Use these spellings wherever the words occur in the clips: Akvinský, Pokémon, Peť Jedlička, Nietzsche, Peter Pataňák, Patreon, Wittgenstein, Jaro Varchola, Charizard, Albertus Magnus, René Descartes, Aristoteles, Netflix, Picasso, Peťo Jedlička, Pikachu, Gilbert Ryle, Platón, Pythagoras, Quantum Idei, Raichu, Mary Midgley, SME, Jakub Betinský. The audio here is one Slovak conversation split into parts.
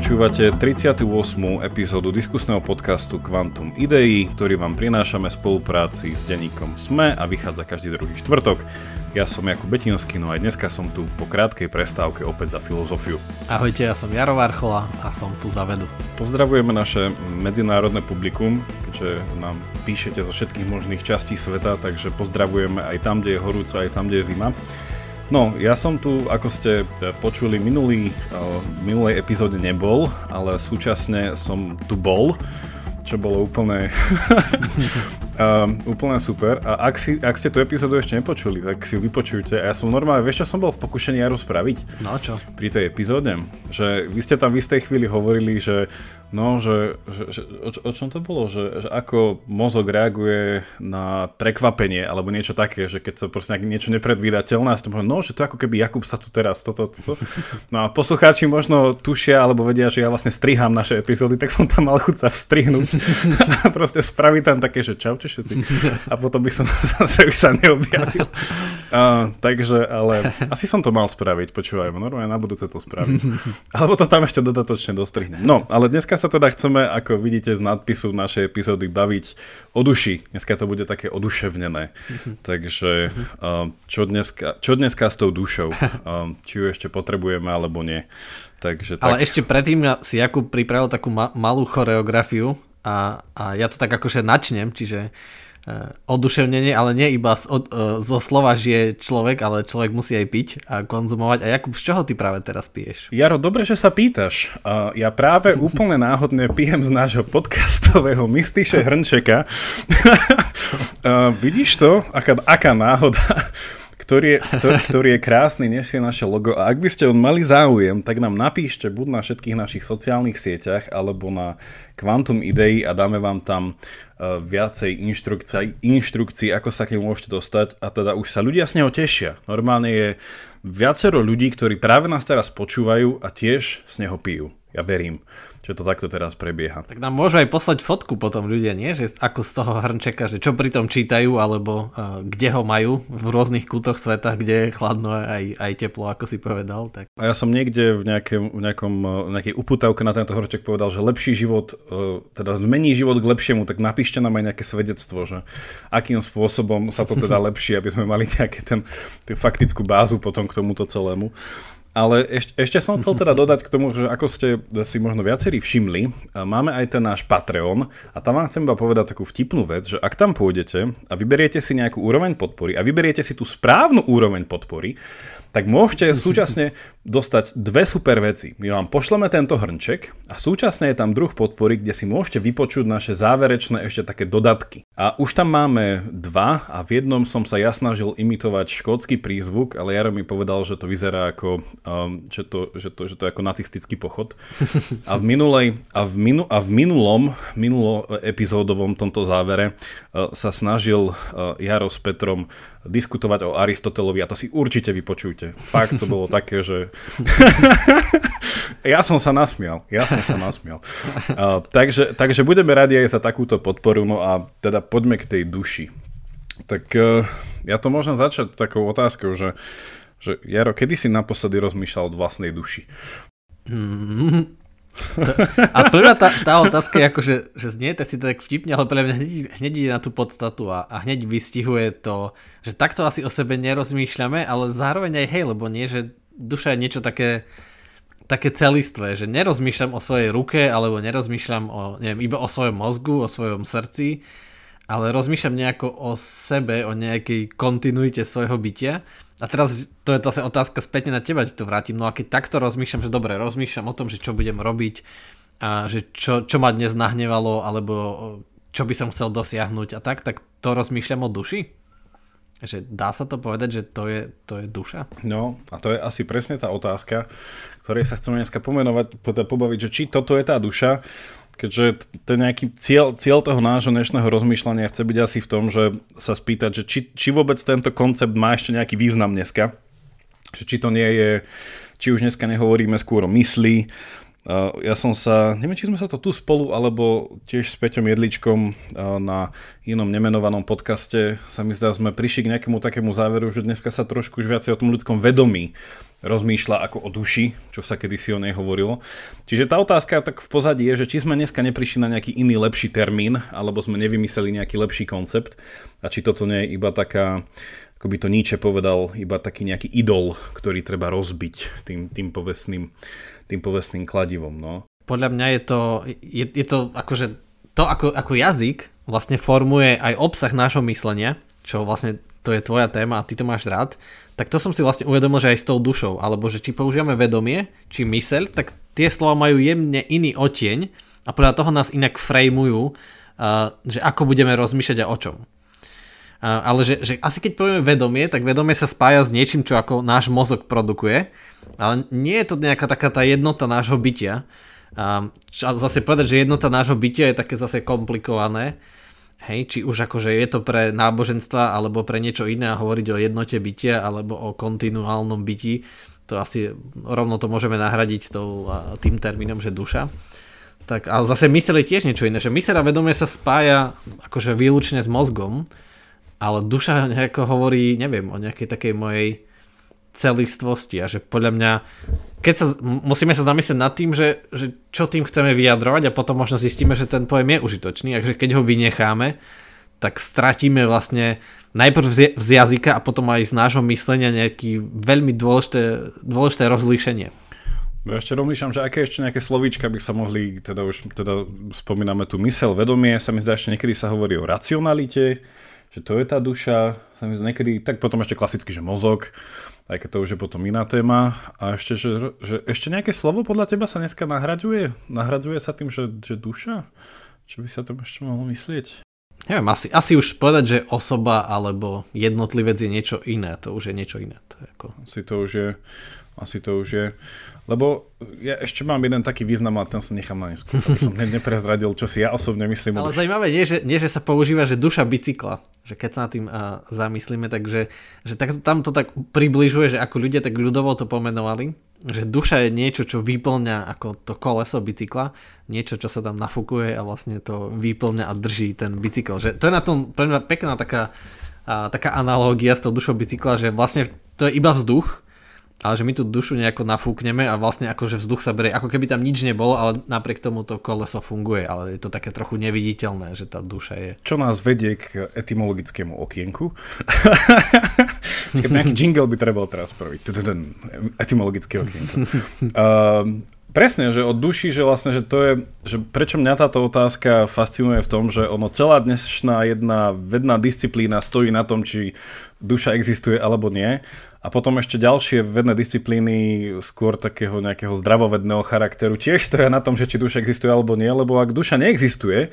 Počúvate 38. epizódu diskusného podcastu Quantum Idei, ktorý vám prinášame v spolupráci s denníkom SME a vychádza každý druhý štvrtok. Ja som Jakub Betinský, no aj dneska som tu po krátkej prestávke opäť za filozofiu. Ahojte, ja som Jaro Varchola a som tu za vedu. Pozdravujeme naše medzinárodné publikum, keďže nám píšete zo všetkých možných častí sveta, takže pozdravujeme aj tam, kde je horúco, aj tam, kde je zima. No, ja som tu, ako ste počuli, minulej epizóde nebol, ale súčasne som tu bol, čo bolo úplne, úplne super. A ak ste tú epizódu ešte nepočuli, tak si ju vypočujte. A ja som normálne, vieš čo som bol v pokušení aj rozpraviť? No čo? Pri tej epizóde, že vy ste tam v istej chvíli hovorili, že o čom to bolo? Že ako mozog reaguje na prekvapenie, alebo niečo také, že keď sa proste niečo nepredvídateľné, a môžem, že to ako keby Jakub sa tu teraz, toto. No a poslucháči možno tušia, alebo vedia, že ja vlastne strihám naše epizódy, tak som tam mal chuť sa vstrihnúť a proste spraviť tam také, že čau, všetci. A potom by som zase už sa neobjavil. Takže, ale asi som to mal spraviť, počúvaj, normálne na budúce to spravím. Alebo to tam ešte dodatočne dostrihnem. No, ale dneska sa teda chceme, ako vidíte z nadpisu našej epizódy, baviť o duši. Dneska to bude také oduševnené. Takže, čo dneska s tou dušou? Či ju ešte potrebujeme, alebo nie. Takže, tak. Ale ešte predtým si Jakub pripravil takú malú choreografiu, a ja to tak akože načnem, čiže oduševnenie, ale nie iba zo slova žije človek, ale človek musí aj piť a konzumovať. A Jakub, z čoho ty práve teraz piješ? Jaro, dobre, že sa pýtaš. Ja práve úplne náhodne pijem z nášho podcastového mistyše hrnčeka. Vidíš to? Aká náhoda. Ktorý je krásny, nesie naše logo. A ak by ste mali záujem, tak nám napíšte buď na všetkých našich sociálnych sieťach, alebo na Quantum Idei a dáme vám tam viacej inštrukcií, ako sa k nemu môžete dostať. A teda už sa ľudia z neho tešia. Normálne je viacero ľudí, ktorí práve nás teraz počúvajú a tiež z neho pijú. Ja verím, že to takto teraz prebieha. Tak nám môžu aj poslať fotku potom ľudia, nie? Že ako z toho hrnčeka, že čo pri tom čítajú, alebo kde ho majú v rôznych kútoch sveta, kde je chladno aj teplo, ako si povedal. Tak. A ja som niekde v nejakej uputavke na tento hrnček povedal, že lepší život, teda zmení život k lepšiemu, tak napíšte nám aj nejaké svedectvo, že akým spôsobom sa to teda lepší, aby sme mali nejaké tú faktickú bázu potom k tomuto celému. Ale ešte som chcel teda dodať k tomu, že ako ste si možno viacerí všimli, máme aj ten náš Patreon a tam vám chcem iba povedať takú vtipnú vec, že ak tam pôjdete a vyberiete si nejakú úroveň podpory a vyberiete si tú správnu úroveň podpory, tak môžete súčasne dostať dve super veci. My vám pošleme tento hrnček a súčasne je tam druh podpory, kde si môžete vypočuť naše záverečné ešte také dodatky. A už tam máme dva a v jednom som sa ja snažil imitovať škótsky prízvuk, ale Jaro mi povedal, že to vyzerá ako že to je ako nacistický pochod. A v minulom epizódovom tomto závere sa snažil Jaro s Petrom diskutovať o Aristotelovi a to si určite vypočujte. Fakt to bolo také, že ja som sa nasmial. Takže budeme radi aj za takúto podporu, no a teda poďme k tej duši. Tak ja to môžem začať takou otázkou, že Jaro, kedy si naposledy rozmýšľal o vlastnej duši? A prvá tá otázka je ako, že znie, tak si to tak vtipne, ale pre mňa hneď ide na tú podstatu a hneď vystihuje to, že takto asi o sebe nerozmýšľame, ale zároveň aj hej, lebo nie, že duša je niečo také celistvé, že nerozmýšľam o svojej ruke, alebo nerozmýšľam iba o svojom mozgu, o svojom srdci, ale rozmýšľam nejako o sebe, o nejakej kontinuite svojho bytia. A teraz to je zase otázka spätne na teba, ti to vrátim. No a keď takto rozmýšľam, že dobre, rozmýšľam o tom, že čo budem robiť, a že čo ma dnes nahnevalo, alebo čo by som chcel dosiahnuť a tak to rozmýšľam o duši. Že dá sa to povedať, že to je duša? No a to je asi presne tá otázka, ktorej sa chceme dneska pobaviť, že či toto je tá duša, keďže ten nejaký cieľ toho nášho dnešného rozmýšľania chce byť asi v tom, že sa spýtať, že či vôbec tento koncept má ešte nejaký význam dneska. Či to nie je, či už dneska nehovoríme skôr o mysli, Ja som sa, neviem, či sme sa to tu spolu, alebo tiež s Peťom Jedličkom na inom nemenovanom podcaste, sa mi zdá, sme prišli k nejakému takému záveru, že dneska sa trošku už viacej o tom ľudskom vedomí rozmýšľa ako o duši, čo sa kedysi o nej hovorilo. Čiže tá otázka tak v pozadí je, že či sme dneska neprišli na nejaký iný lepší termín, alebo sme nevymysleli nejaký lepší koncept a či toto nie je iba taká, ako by to Nietzsche povedal, iba taký nejaký idol, ktorý treba rozbiť tým povestným kladivom. No. Podľa mňa je to akože to, ako jazyk vlastne formuje aj obsah nášho myslenia, čo vlastne to je tvoja téma a ty to máš rád, tak to som si vlastne uvedomil, že aj s tou dušou, alebo že či používame vedomie, či myseľ, tak tie slova majú jemne iný otieň a podľa toho nás inak frejmujú, že ako budeme rozmýšľať a o čom. Ale že asi keď povieme vedomie, tak vedomie sa spája s niečím, čo ako náš mozog produkuje, ale nie je to nejaká taká tá jednota nášho bytia. A zase povedať, že jednota nášho bytia je také zase komplikované, hej, či už akože je to pre náboženstva alebo pre niečo iné a hovoriť o jednote bytia alebo o kontinuálnom byti, to asi rovno to môžeme nahradiť tým termínom, že duša. Tak, ale zase myseľ je tiež niečo iné, že myseľ a vedomie sa spája akože výlučne s mozgom, ale duša nejako hovorí, neviem, o nejakej takej mojej celistvosti a že podľa mňa, musíme sa zamyslieť nad tým, že čo tým chceme vyjadrovať a potom možno zistíme, že ten pojem je užitočný, takže keď ho vynecháme, tak stratíme vlastne najprv z jazyka a potom aj z nášho myslenia nejaké veľmi dôležité rozlíšenie. Ja ešte domýšľam, že aké ešte nejaké slovíčka by sa mohli, teda spomíname tu myseľ, vedomie, sa mi zdá, ešte niekedy sa hovorí o racionalite, že to je tá duša, niekedy, tak potom ešte klasicky, že mozog, aj keď to už je potom iná téma. A ešte, že ešte nejaké slovo podľa teba sa dneska nahraďuje? Nahradzuje sa tým, že duša? Čo by sa tam ešte mohlo myslieť? Neviem, asi už povedať, že osoba alebo jednotlivec je niečo iné, to už je niečo iné. To je ako... Asi to už je. Lebo ja ešte mám jeden taký význam, ale ten sa nechám na neskôr, aby som neprezradil, čo si ja osobne myslím. Ale zaujímavé nie, že sa používa, že duša bicykla, že keď sa na tým zamyslíme, takže tam to tak približuje, že ako ľudia tak ľudovo to pomenovali, že duša je niečo, čo vyplňa ako to koleso bicykla, niečo, čo sa tam nafúkuje a vlastne to vyplňa a drží ten bicykel. Že to je na tom pre mňa pekná taká analógia s tou dušou bicykla, že vlastne to je iba vzduch, ale že my tú dušu nejako nafúkneme a vlastne akože vzduch sa berie, ako keby tam nič nebolo, ale napriek tomu to koleso funguje, ale je to také trochu neviditeľné, že tá duša je. Čo nás vedie k etymologickému okienku. Nejaký jingle by trebalo teraz spraviť. Etymologické okienko. Presne, že od duši, že vlastne, že to je, že prečo mňa táto otázka fascinuje v tom, že ono celá dnešná jedna vedná disciplína stojí na tom, či duša existuje alebo nie. A potom ešte ďalšie vedné disciplíny skôr takého nejakého zdravovedného charakteru tiež stoja na tom, že či duša existuje alebo nie, lebo ak duša neexistuje,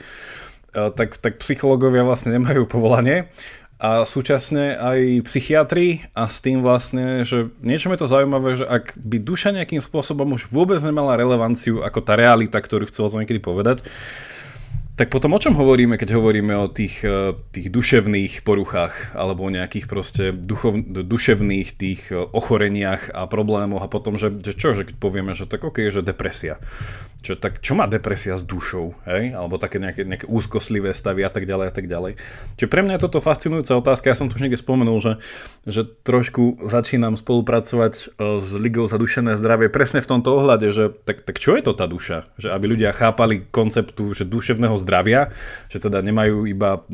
tak psychológovia vlastne nemajú povolanie. A súčasne aj psychiatri a s tým vlastne, že niečo je to zaujímavé, že ak by duša nejakým spôsobom už vôbec nemala relevanciu ako tá realita, ktorú chcelo to niekedy povedať, tak potom o čom hovoríme, keď hovoríme o tých duševných poruchách alebo o nejakých proste duševných tých ochoreniach a problémoch a potom, že keď povieme, že tak okej, že depresia. Čo má depresia s dušou, hej? Alebo také nejaké úzkostlivé stavy a tak ďalej a tak ďalej. Čiže pre mňa je toto fascinujúca otázka. Ja som tu už niekde spomenul, že trošku začínam spolupracovať s Ligou za duševné zdravie presne v tomto ohľade, že tak čo je to tá duša? Že aby ľudia chápali konceptu, že duševného zdravia, že teda nemajú iba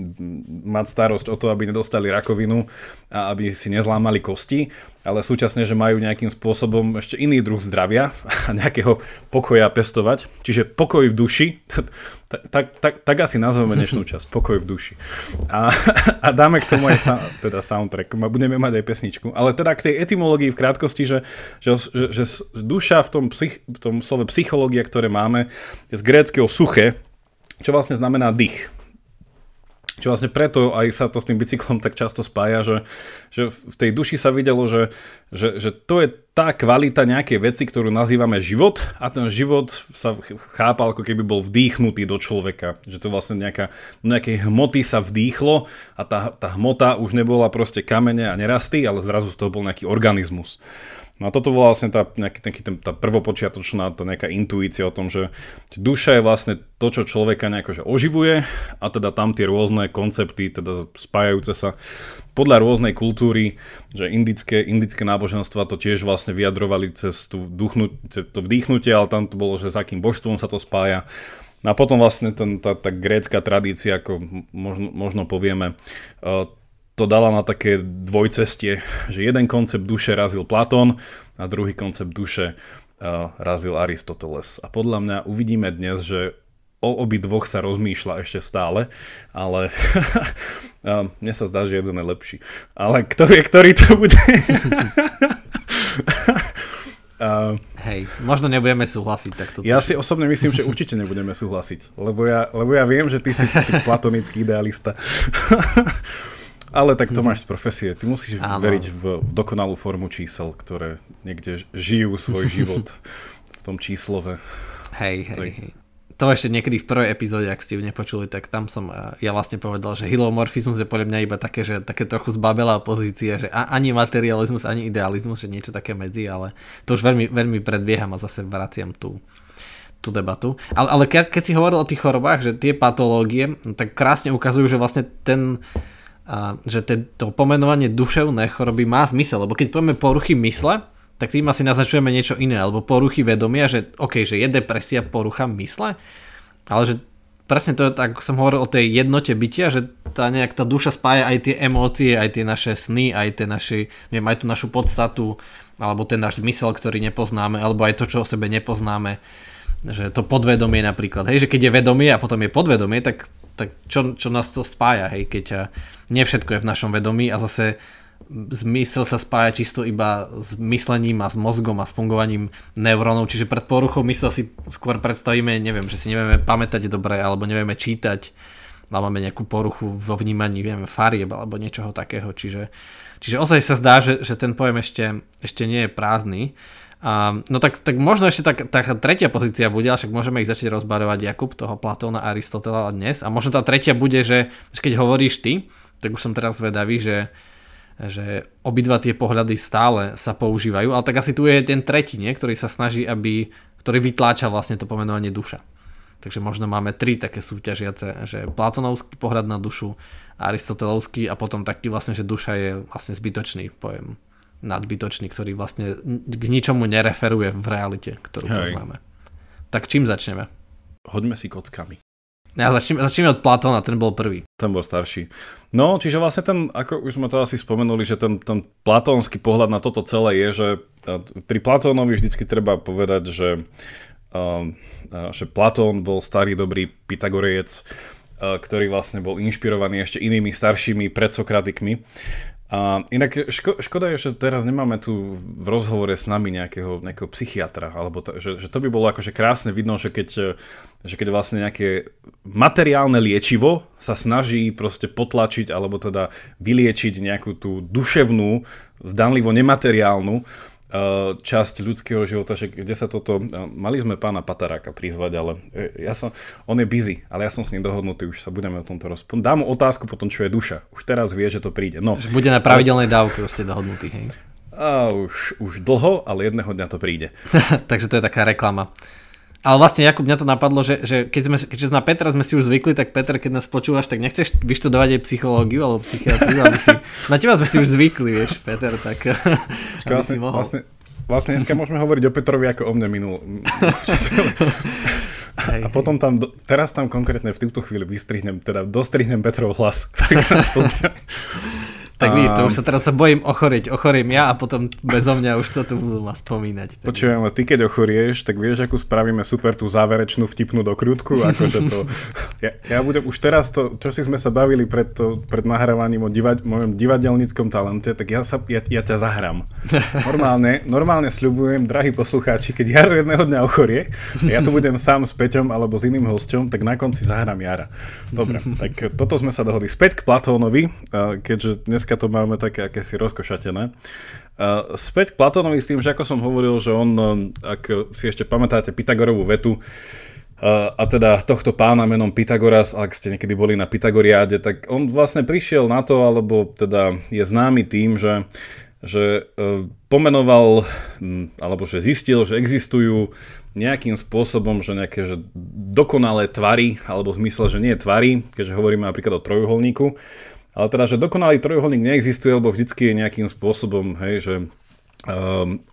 mať starosť o to, aby nedostali rakovinu a aby si nezlámali kosti, ale súčasne, že majú nejakým spôsobom ešte iný druh zdravia a nejakého pokoja pestovať. Čiže pokoj v duši, tak asi nazveme dnešnú časť, pokoj v duši. A dáme k tomu aj teda soundtrack, budeme mať aj pesničku. Ale teda k tej etymológii v krátkosti, že duša v tom slove psychológia, ktoré máme, je z gréckeho suché, čo vlastne znamená dých. Čo vlastne preto aj sa to s tým bicyklom tak často spája, že v tej duši sa videlo, že to je tá kvalita nejakej veci, ktorú nazývame život, a ten život sa chápal, ako keby bol vdýchnutý do človeka. Že to vlastne nejakej hmoty sa vdýchlo a tá hmota už nebola proste kamene a nerasty, ale zrazu z toho bol nejaký organizmus. No a toto bola vlastne tá prvopočiatočná, tá nejaká intuícia o tom, že duša je vlastne to, čo človeka nejako oživuje, a teda tam tie rôzne koncepty, teda spájajúce sa podľa rôznej kultúry, že indické náboženstva to tiež vlastne vyjadrovali cez to vdýchnutie, ale tam to bolo, že s akým božstvom sa to spája. A potom vlastne tá grécka tradícia, ako možno povieme, to dala na také dvojcestie, že jeden koncept duše razil Platón a druhý koncept duše razil Aristoteles. A podľa mňa uvidíme dnes, že o obidvoch sa rozmýšľa ešte stále, ale mne sa zdá, že jeden je lepší. Ale kto vie, ktorý to bude? Hej, možno nebudeme súhlasiť takto. Ja si osobne myslím, že určite nebudeme súhlasiť, lebo ja viem, že ty si platonický idealista. Ale tak to máš z profesie. Ty musíš veriť v dokonalú formu čísel, ktoré niekde žijú svoj život v tom číslove. Hej. To ešte niekedy v prvej epizóde, ak ste ju nepočuli, tak tam som ja vlastne povedal, že hilomorfizmus je podľa mňa iba také, že také trochu zbabelá pozícia, že ani materializmus, ani idealizmus, že niečo také medzi, ale to už veľmi, veľmi predbieham a zase vraciam tú debatu. Ale keď si hovoril o tých chorobách, že tie patológie, tak krásne ukazujú, že vlastne to pomenovanie duševné choroby má zmysel, lebo keď povieme poruchy mysle, tak tým asi naznačujeme niečo iné, alebo poruchy vedomia, že okej, že je depresia porucha mysle, ale že presne to je, ako som hovoril o tej jednote bytia, že tá duša spája aj tie emócie, aj tie naše sny, aj tie aj tú našu podstatu, alebo ten náš zmysel, ktorý nepoznáme, alebo aj to, čo o sebe nepoznáme, že to podvedomie napríklad, hej, že keď je vedomie a potom je podvedomie, tak čo nás to spája, hej, keď nevšetko je v našom vedomí a zase zmysel sa spája čisto iba s myslením a s mozgom a s fungovaním neurónov, čiže pred poruchou mysle si skôr predstavíme, neviem, že si nevieme pamätať dobre, alebo nevieme čítať, alebo máme nejakú poruchu vo vnímaní, vieme, farieb alebo niečoho takého, čiže ozaj sa zdá, že ten pojem ešte nie je prázdny. No tak možno ešte tá tretia pozícia bude, ale však môžeme ich začať rozbarovať, Jakub, toho Platóna a Aristotela dnes. A možno tá tretia bude, že keď hovoríš ty, tak už som teraz vedavý, že obidva tie pohľady stále sa používajú, ale tak asi tu je ten tretí, nie? Ktorý sa snaží, ktorý vytláča vlastne to pomenovanie duša. Takže možno máme tri také súťažiace, že platonovský pohľad na dušu, aristotelovský a potom taký vlastne, že duša je vlastne zbytočný pojem. Nadbytočný, ktorý vlastne k ničomu nereferuje v realite, ktorú poznáme. Tak čím začneme? Hoďme si kockami. Ja začneme od Platóna, ten bol prvý. Ten bol starší. No, čiže vlastne ten, ako už sme to asi spomenuli, že ten platónsky pohľad na toto celé je, že pri Platónovi vždycky treba povedať, že Platón bol starý dobrý Pythagorejec, ktorý vlastne bol inšpirovaný ešte inými staršími predsokratikmi. A inak škoda je, že teraz nemáme tu v rozhovore s nami nejakého psychiatra, alebo že to by bolo akože krásne vidno, že keď vlastne nejaké materiálne liečivo sa snaží proste potlačiť alebo teda vyliečiť nejakú tú duševnú, zdanlivo nemateriálnu časť ľudského života, že kde sa toto... Mali sme pána Pataráka prizvať, ale on je busy, ale ja som s ním dohodnutý, už sa budeme o tomto rozprávať. Dám mu otázku potom, čo je duša. Už teraz vie, že to príde. No. Že bude na pravidelnej dávke, už ste dohodnutí. Hej. A už dlho, ale jedného dňa to príde. Takže to je taká reklama. Ale vlastne, Jakub, mňa to napadlo, že keďže na Petra sme si už zvykli, tak Peter, keď nás počúvaš, tak nechceš vyštudovať aj psychológiu alebo psychiatriu, aby si... Na teba sme si už zvykli, vieš, Peter, tak aby si mohol. Vlastne dneska môžeme hovoriť o Petrovi ako o mne minul. A potom teraz konkrétne v týchto chvíli dostrihnem Petrov hlas. Tak vidíš, to už sa teraz bojím ochorieť ja a potom bezo mňa už to tu budú ma spomínať. Počujem, ty keď ochorieš, tak vieš, akú spravíme super tú záverečnú vtipnú dokrutku, akože to... Ja budem už teraz to, čo si sme sa bavili pred nahrávaním o mojom divadelníckom talente, tak ja ťa zahrám. Normálne sľubujem, drahí poslucháči, keď Jaro jedného dňa ochorie, ja tu budem sám s Peťom alebo s iným hosťom, tak na konci zahrám Jara. Dobre, tak toto sme sa dohodli. Späť k Platónovi, keďže dneska dneska to máme také akési rozkošatené. Späť k Platónovi s tým, že ako som hovoril, že on, ak si ešte pamätáte Pythagorovú vetu, a teda tohto pána menom Pythagoras, ak ste niekedy boli na Pythagoriáde, tak on vlastne prišiel na to, alebo teda je známy tým, že pomenoval, alebo že zistil, že existujú nejakým spôsobom, že nejaké že dokonalé tvary, alebo v zmysle, že nie tvary, keďže hovoríme napríklad o trojuholníku, ale teda, že dokonalý trojuholník neexistuje, lebo vždycky je nejakým spôsobom, hej, že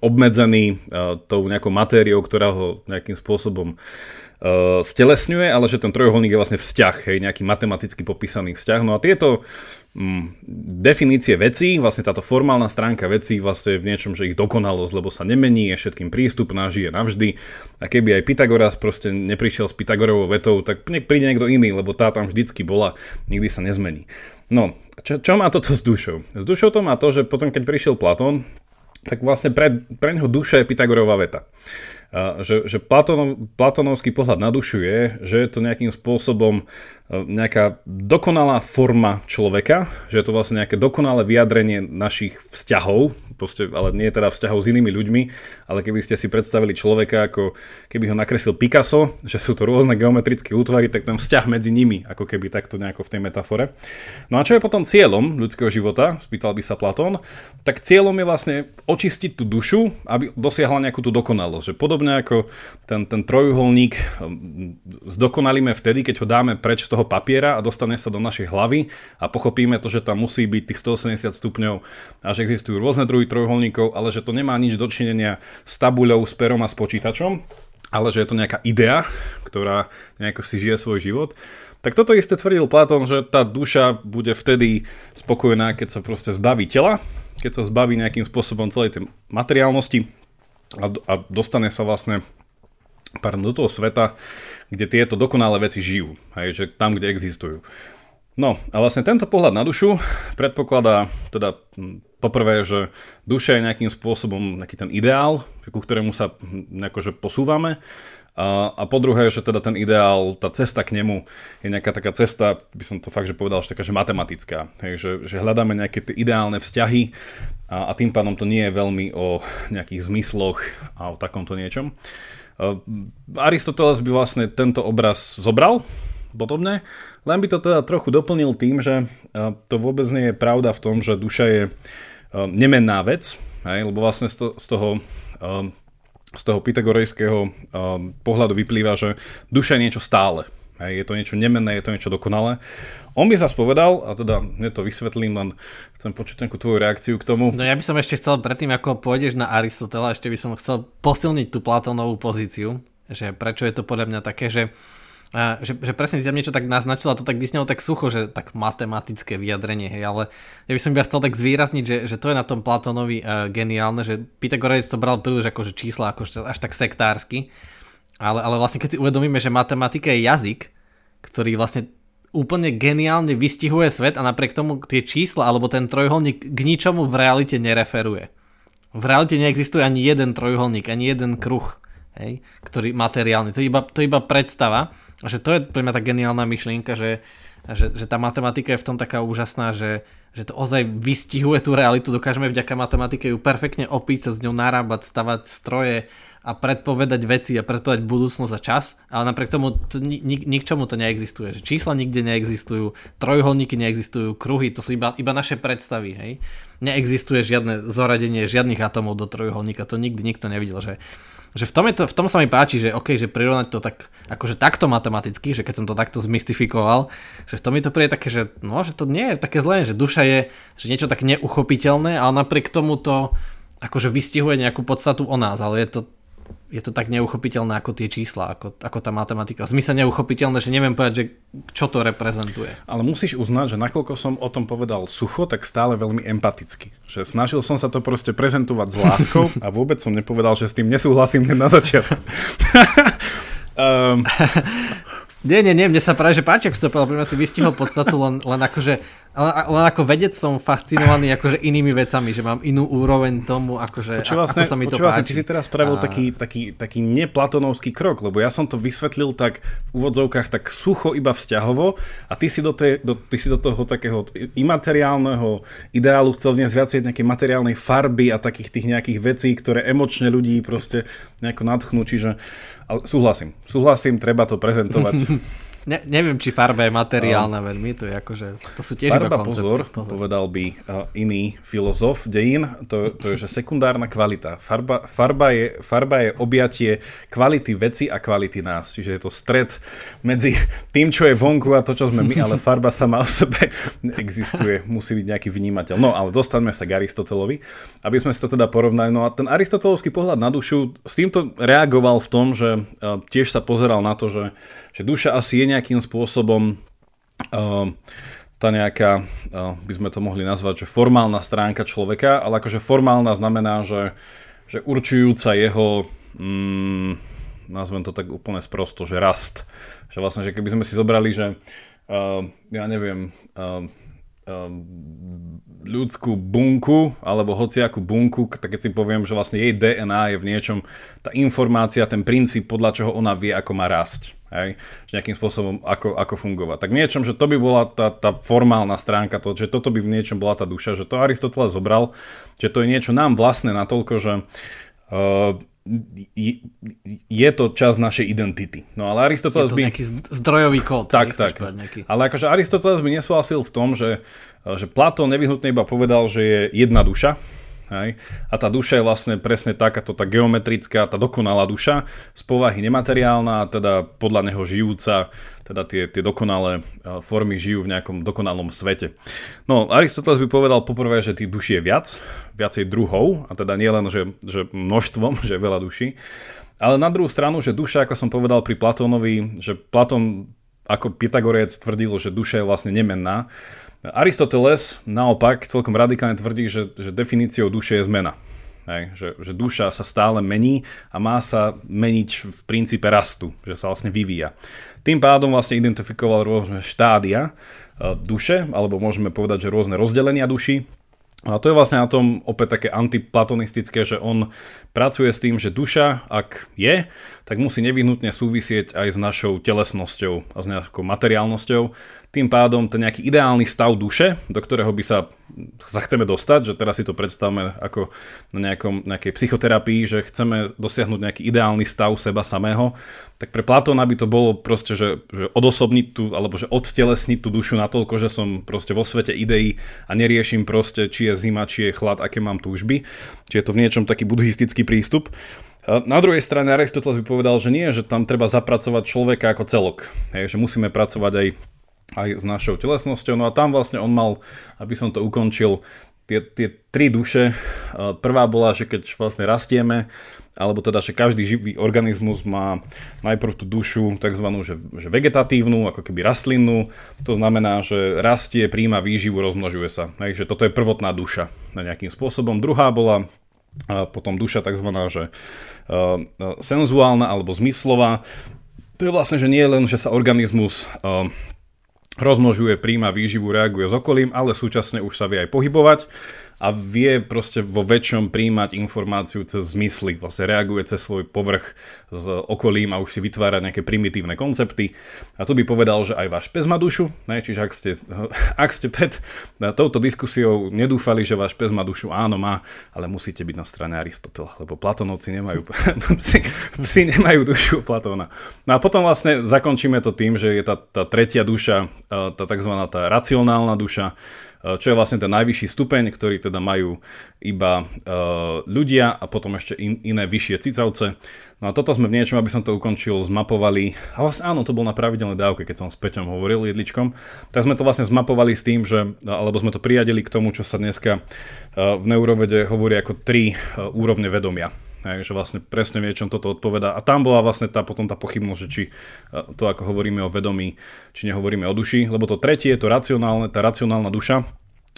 obmedzený tou nejakou matériou, ktorá ho nejakým spôsobom stelesňuje, ale že ten trojuholník je vlastne vzťah, hej, nejaký matematicky popísaný vzťah. No a tieto definície vecí, vlastne táto formálna stránka vecí vlastne je v niečom, že ich dokonalosť, lebo sa nemení, je všetkým prístupná, žije navždy. A keby aj Pythagoras proste neprišiel s Pythagorovou vetou, tak príde niekto iný, lebo tá tam vždycky bola, nikdy sa nezmení. No, čo má toto s dušou? S dušou to má to, že potom, keď prišiel Platón, tak vlastne pre neho duša je Pythagorova veta. Že platónovský pohľad na dušu je, že je to nejakým spôsobom nejaká dokonalá forma človeka, že je to vlastne nejaké dokonalé vyjadrenie našich vzťahov, proste, ale nie teda vzťahov s inými ľuďmi, ale keby ste si predstavili človeka, ako keby ho nakreslil Picasso, že sú to rôzne geometrické útvary, tak ten vzťah medzi nimi, ako keby takto nejako v tej metafore. No a čo je potom cieľom ľudského života, spýtal by sa Platón, tak cieľom je vlastne očistiť tú dušu, aby dosiahla nejakú tú dokonalosť, že ako ten trojuholník zdokonalíme vtedy, keď ho dáme preč z toho papiera a dostane sa do našej hlavy a pochopíme to, že tam musí byť tých 180 stupňov a že existujú rôzne druhy trojuholníkov, ale že to nemá nič dočinenia s tabuľou, s perom a s počítačom, ale že je to nejaká idea, ktorá nejako si žije svoj život. Tak toto isté tvrdil Platón, že tá duša bude vtedy spokojná, keď sa proste zbaví tela, keď sa zbaví nejakým spôsobom celej tej materiálnosti a dostane sa vlastne do toho sveta, kde tieto dokonalé veci žijú, hej, že tam, kde existujú. No a vlastne tento pohľad na dušu predpokladá teda poprvé, že duša je nejakým spôsobom nejaký ten ideál, ku ktorému sa nejakože posúvame, a po druhé, že teda ten ideál, tá cesta k nemu je nejaká taká cesta, by som to fakt, že povedal, že taká, že matematická, hej, že hľadáme nejaké tie ideálne vzťahy a tým pádom to nie je veľmi o nejakých zmysloch a o takomto niečom. Aristoteles by vlastne tento obraz zobral podobne, len by to teda trochu doplnil tým, že to vôbec nie je pravda v tom, že duša je nemenná vec, hej, lebo vlastne z toho pythagorejského pohľadu vyplýva, že duša je niečo stále. Hej, je to niečo nemenné, je to niečo dokonalé. On by zas povedal, a teda mne to vysvetlím, len chcem počuť nejakú tvoju reakciu k tomu. No ja by som ešte chcel, predtým ako pôjdeš na Aristotela, ešte by som chcel posilniť tú Platónovú pozíciu, že prečo je to podľa mňa také, že presne si tam niečo tak naznačila, to tak vysnelo tak sucho, že tak matematické vyjadrenie, hej, ale ja by som iba chcel tak zvýrazniť, že to je na tom Platónovi geniálne, že Pythagorejec to bral príliš akože čísla, akože až tak sektársky. Ale vlastne keď si uvedomíme, že matematika je jazyk, ktorý vlastne úplne geniálne vystihuje svet a napriek tomu tie čísla alebo ten trojuholník k ničomu v realite nereferuje. V realite neexistuje ani jeden trojuholník, ani jeden kruh, hej, ktorý materiálny. To je iba predstava, že to je pre mňa tá geniálna myšlienka, že tá matematika je v tom taká úžasná, že to ozaj vystihuje tú realitu, dokážeme vďaka matematike ju perfektne opísať, s ňou narábať, stavať stroje a predpovedať veci a predpovedať budúcnosť a čas, ale napriek tomu nikčomu to neexistuje, že čísla nikde neexistujú, trojuholníky neexistujú, kruhy, to sú iba naše predstavy, hej. Neexistuje žiadne zoradenie žiadnych atomov do trojuholníka, to nikdy nikto nevidel, že v tom sa mi páči, že okej, že prirovnať to tak, akože takto matematicky, že keď som to takto zmystifikoval, že v tom mi to príde také, že no, že to nie je také zlé, že duša je, že niečo tak neuchopiteľné, ale napriek tomu to akože vystihuje nejakú podstatu o nás, ale je to tak neuchopiteľné ako tie čísla, ako tá matematika. V zmysle neuchopiteľné, že neviem povedať, že čo to reprezentuje. Ale musíš uznať, že nakoľko som o tom povedal sucho, tak stále veľmi empaticky. Že snažil som sa to proste prezentovať s láskou a vôbec som nepovedal, že s tým nesúhlasím na začiatku. Nie, mne sa práve, že páči, ak si to povedal, prým si vystihol podstatu, len akože Ale ako vedec som fascinovaný akože inými vecami, že mám inú úroveň tomu, akože ako sa mi to páči. Ty si teraz spravil taký neplatonovský krok, lebo ja som to vysvetlil tak v úvodzovkách tak sucho iba vzťahovo a ty si do toho takého imateriálneho ideálu chcel vniesť viacej nejakej materiálnej farby a takých tých nejakých vecí, ktoré emočne ľudí proste nejako nadchnú, čiže ale súhlasím, treba to prezentovať. Neviem, či farba je materiálna veľmi, to je akože, to sú tiež iba koncepty. Farba, pozor, povedal by iný filozof dejín, to je že sekundárna kvalita. Farba je objatie kvality veci a kvality nás, čiže je to stred medzi tým, čo je vonku a to, čo sme my, ale farba sama o sebe neexistuje, musí byť nejaký vnímateľ. No, ale dostaneme sa k Aristotelovi, aby sme si to teda porovnali. No a ten aristotelovský pohľad na dušu, s týmto reagoval v tom, že tiež sa pozeral na to, že duša asi je nejakým spôsobom tá nejaká, by sme to mohli nazvať, že formálna stránka človeka, ale akože formálna znamená, že určujúca jeho, nazvem to tak úplne sprosto, že rast. Že vlastne, že keby sme si zobrali, že ja neviem, ľudskú bunku alebo hociakú bunku, tak keď si poviem, že vlastne jej DNA je v niečom tá informácia, ten princíp, podľa čoho ona vie, ako má rásť. Hej? Že nejakým spôsobom, ako fungovať. Tak v niečom, že to by bola tá formálna stránka, že toto by v niečom bola tá duša, že to Aristoteles zobral, že to je niečo nám vlastné natoľko, že je to časť našej identity. No ale Aristoteles by... Je to nejaký zdrojový kód. Tak. Nejaký... Ale akože Aristoteles by nesúhlasil v tom, že Platón nevyhnutne iba povedal, že je jedna duša. Hej? A tá duša je vlastne presne takáto, tá geometrická, tá dokonalá duša, z povahy nemateriálna, teda podľa neho žijúca, teda tie dokonalé formy žijú v nejakom dokonalom svete. No, Aristoteles by povedal poprvé, že tých duší je viacej druhov, a teda nie len, že množstvom, že veľa duší. Ale na druhú stranu, že duša, ako som povedal pri Platónovi, že Platón ako Pythagorec tvrdil, že duša je vlastne nemenná. Aristoteles naopak celkom radikálne tvrdí, že definíciou duše je zmena. Hej, že duša sa stále mení a má sa meniť v princípe rastu, že sa vlastne vyvíja. Tým pádom vlastne identifikoval rôzne štádia duše, alebo môžeme povedať, že rôzne rozdelenia duši. A to je vlastne na tom opäť také antiplatonistické, že on pracuje s tým, že duša, ak je, tak musí nevyhnutne súvisieť aj s našou telesnosťou a s nejakou materiálnosťou. Tým pádom ten nejaký ideálny stav duše, do ktorého by sa chceme dostať, že teraz si to predstavme ako na nejakej psychoterapii, že chceme dosiahnuť nejaký ideálny stav seba samého, tak pre Platóna by to bolo proste, že odosobniť tú, alebo že odtelesniť tú dušu natoľko, že som proste vo svete ideí a neriešim proste, či je zima, či je chlad, aké mám túžby. Čiže je to v niečom taký buddhistický prístup. Na druhej strane Aristoteles by povedal, že nie, že tam treba zapracovať človeka ako celok. Hej, že musíme pracovať aj s našou telesnosťou. No a tam vlastne on mal, aby som to ukončil, tie tri duše. Prvá bola, že keď vlastne rastieme, alebo teda, že každý živý organizmus má najprv tú dušu takzvanú, že vegetatívnu, ako keby rastlinnú. To znamená, že rastie, príjma výživu, rozmnožuje sa. Hej, že toto je prvotná duša nejakým spôsobom. Druhá bola potom duša takzvaná, že senzuálna alebo zmyslová. To je vlastne, že nie len, že sa organizmus rozmnožuje, príjma výživu, reaguje s okolím, ale súčasne už sa vie aj pohybovať a vie proste vo väčšom príjmať informáciu cez zmysly. Vlastne reaguje cez svoj povrch s okolím a už si vytvára nejaké primitívne koncepty. A tu by povedal, že aj váš pes má dušu. Ne? Čiže ak ste pred touto diskusiou nedúfali, že váš pes má dušu, áno má, ale musíte byť na strane Aristotela, lebo Platónovci nemajú psi nemajú dušu Platóna. No a potom vlastne zakončíme to tým, že je tá tretia duša, tá takzvaná tá racionálna duša, čo je vlastne ten najvyšší stupeň, ktorý teda majú iba ľudia a potom ešte iné vyššie cicavce. No a toto sme v niečom, aby som to ukončil, zmapovali. A vlastne áno, to bol na pravidelnej dávke, keď som s Peťom hovoril, Jedličkom. Tak sme to vlastne zmapovali s tým, že, alebo sme to priradili k tomu, čo sa dneska v neurovede hovorí ako 3 úrovne vedomia. Takže vlastne presne vie, čom toto odpovedá. A tam bola vlastne potom tá pochybnosť, že či to, ako hovoríme o vedomí, či nehovoríme o duši. Lebo to tretie, to racionálne, tá racionálna duša,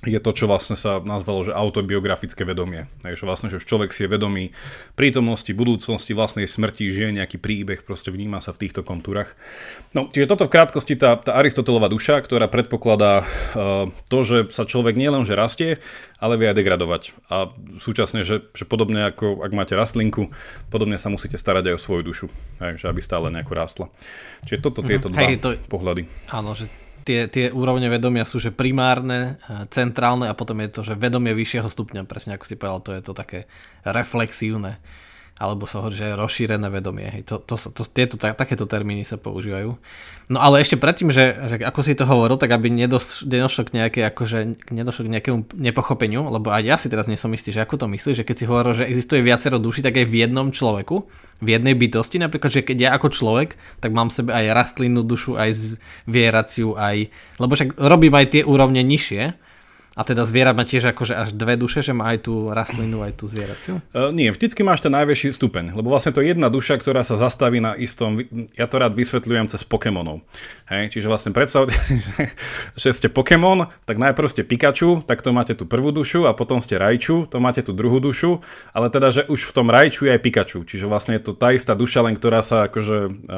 je to, čo vlastne sa nazvalo, že autobiografické vedomie. Takže vlastne, že človek si je vedomý prítomnosti, budúcnosti, vlastnej smrti, že je nejaký príbeh, proste vníma sa v týchto kontúrach. No, čiže toto v krátkosti tá Aristotelová duša, ktorá predpokladá to, že sa človek nielenže rastie, ale vie aj degradovať. A súčasne, že podobne ako ak máte rastlinku, podobne sa musíte starať aj o svoju dušu, takže aby stále nejako rástla. Čiže toto tieto dva pohľady. Áno, že Tie úrovne vedomia sú, že primárne, centrálne a potom je to, že vedomie vyššieho stupňa, presne ako si povedal, to je to také reflexívne, alebo sa hovorí, že rozšírené vedomie. Takéto termíny sa používajú. No ale ešte predtým, že ako si to hovoril, tak aby nedošlo k nejakému nepochopeniu, lebo aj ja si teraz nie som istý, že ako to myslíš, že keď si hovoril, že existuje viacero duší, tak aj v jednom človeku, v jednej bytosti, napríklad, že keď ja ako človek, tak mám v sebe aj rastlinnú dušu, aj zvieraciu, aj... Lebo však robím aj tie úrovne nižšie. A teda zvierat má tiež akože až dve duše, že má aj tú rastlinu, aj tú zvieraciu? Nie, vždycky máš ten najvyšší stupeň, lebo vlastne to je jedna duša, ktorá sa zastaví na istom, ja to rád vysvetľujem cez Pokémonov. Hej, čiže vlastne predstavte si, že ste Pokémon, tak najprv ste Pikachu, tak to máte tú prvú dušu a potom ste Raichu, to máte tú druhú dušu, ale teda, že už v tom Raichu je aj Pikachu, čiže vlastne je to tá istá duša, len ktorá sa akože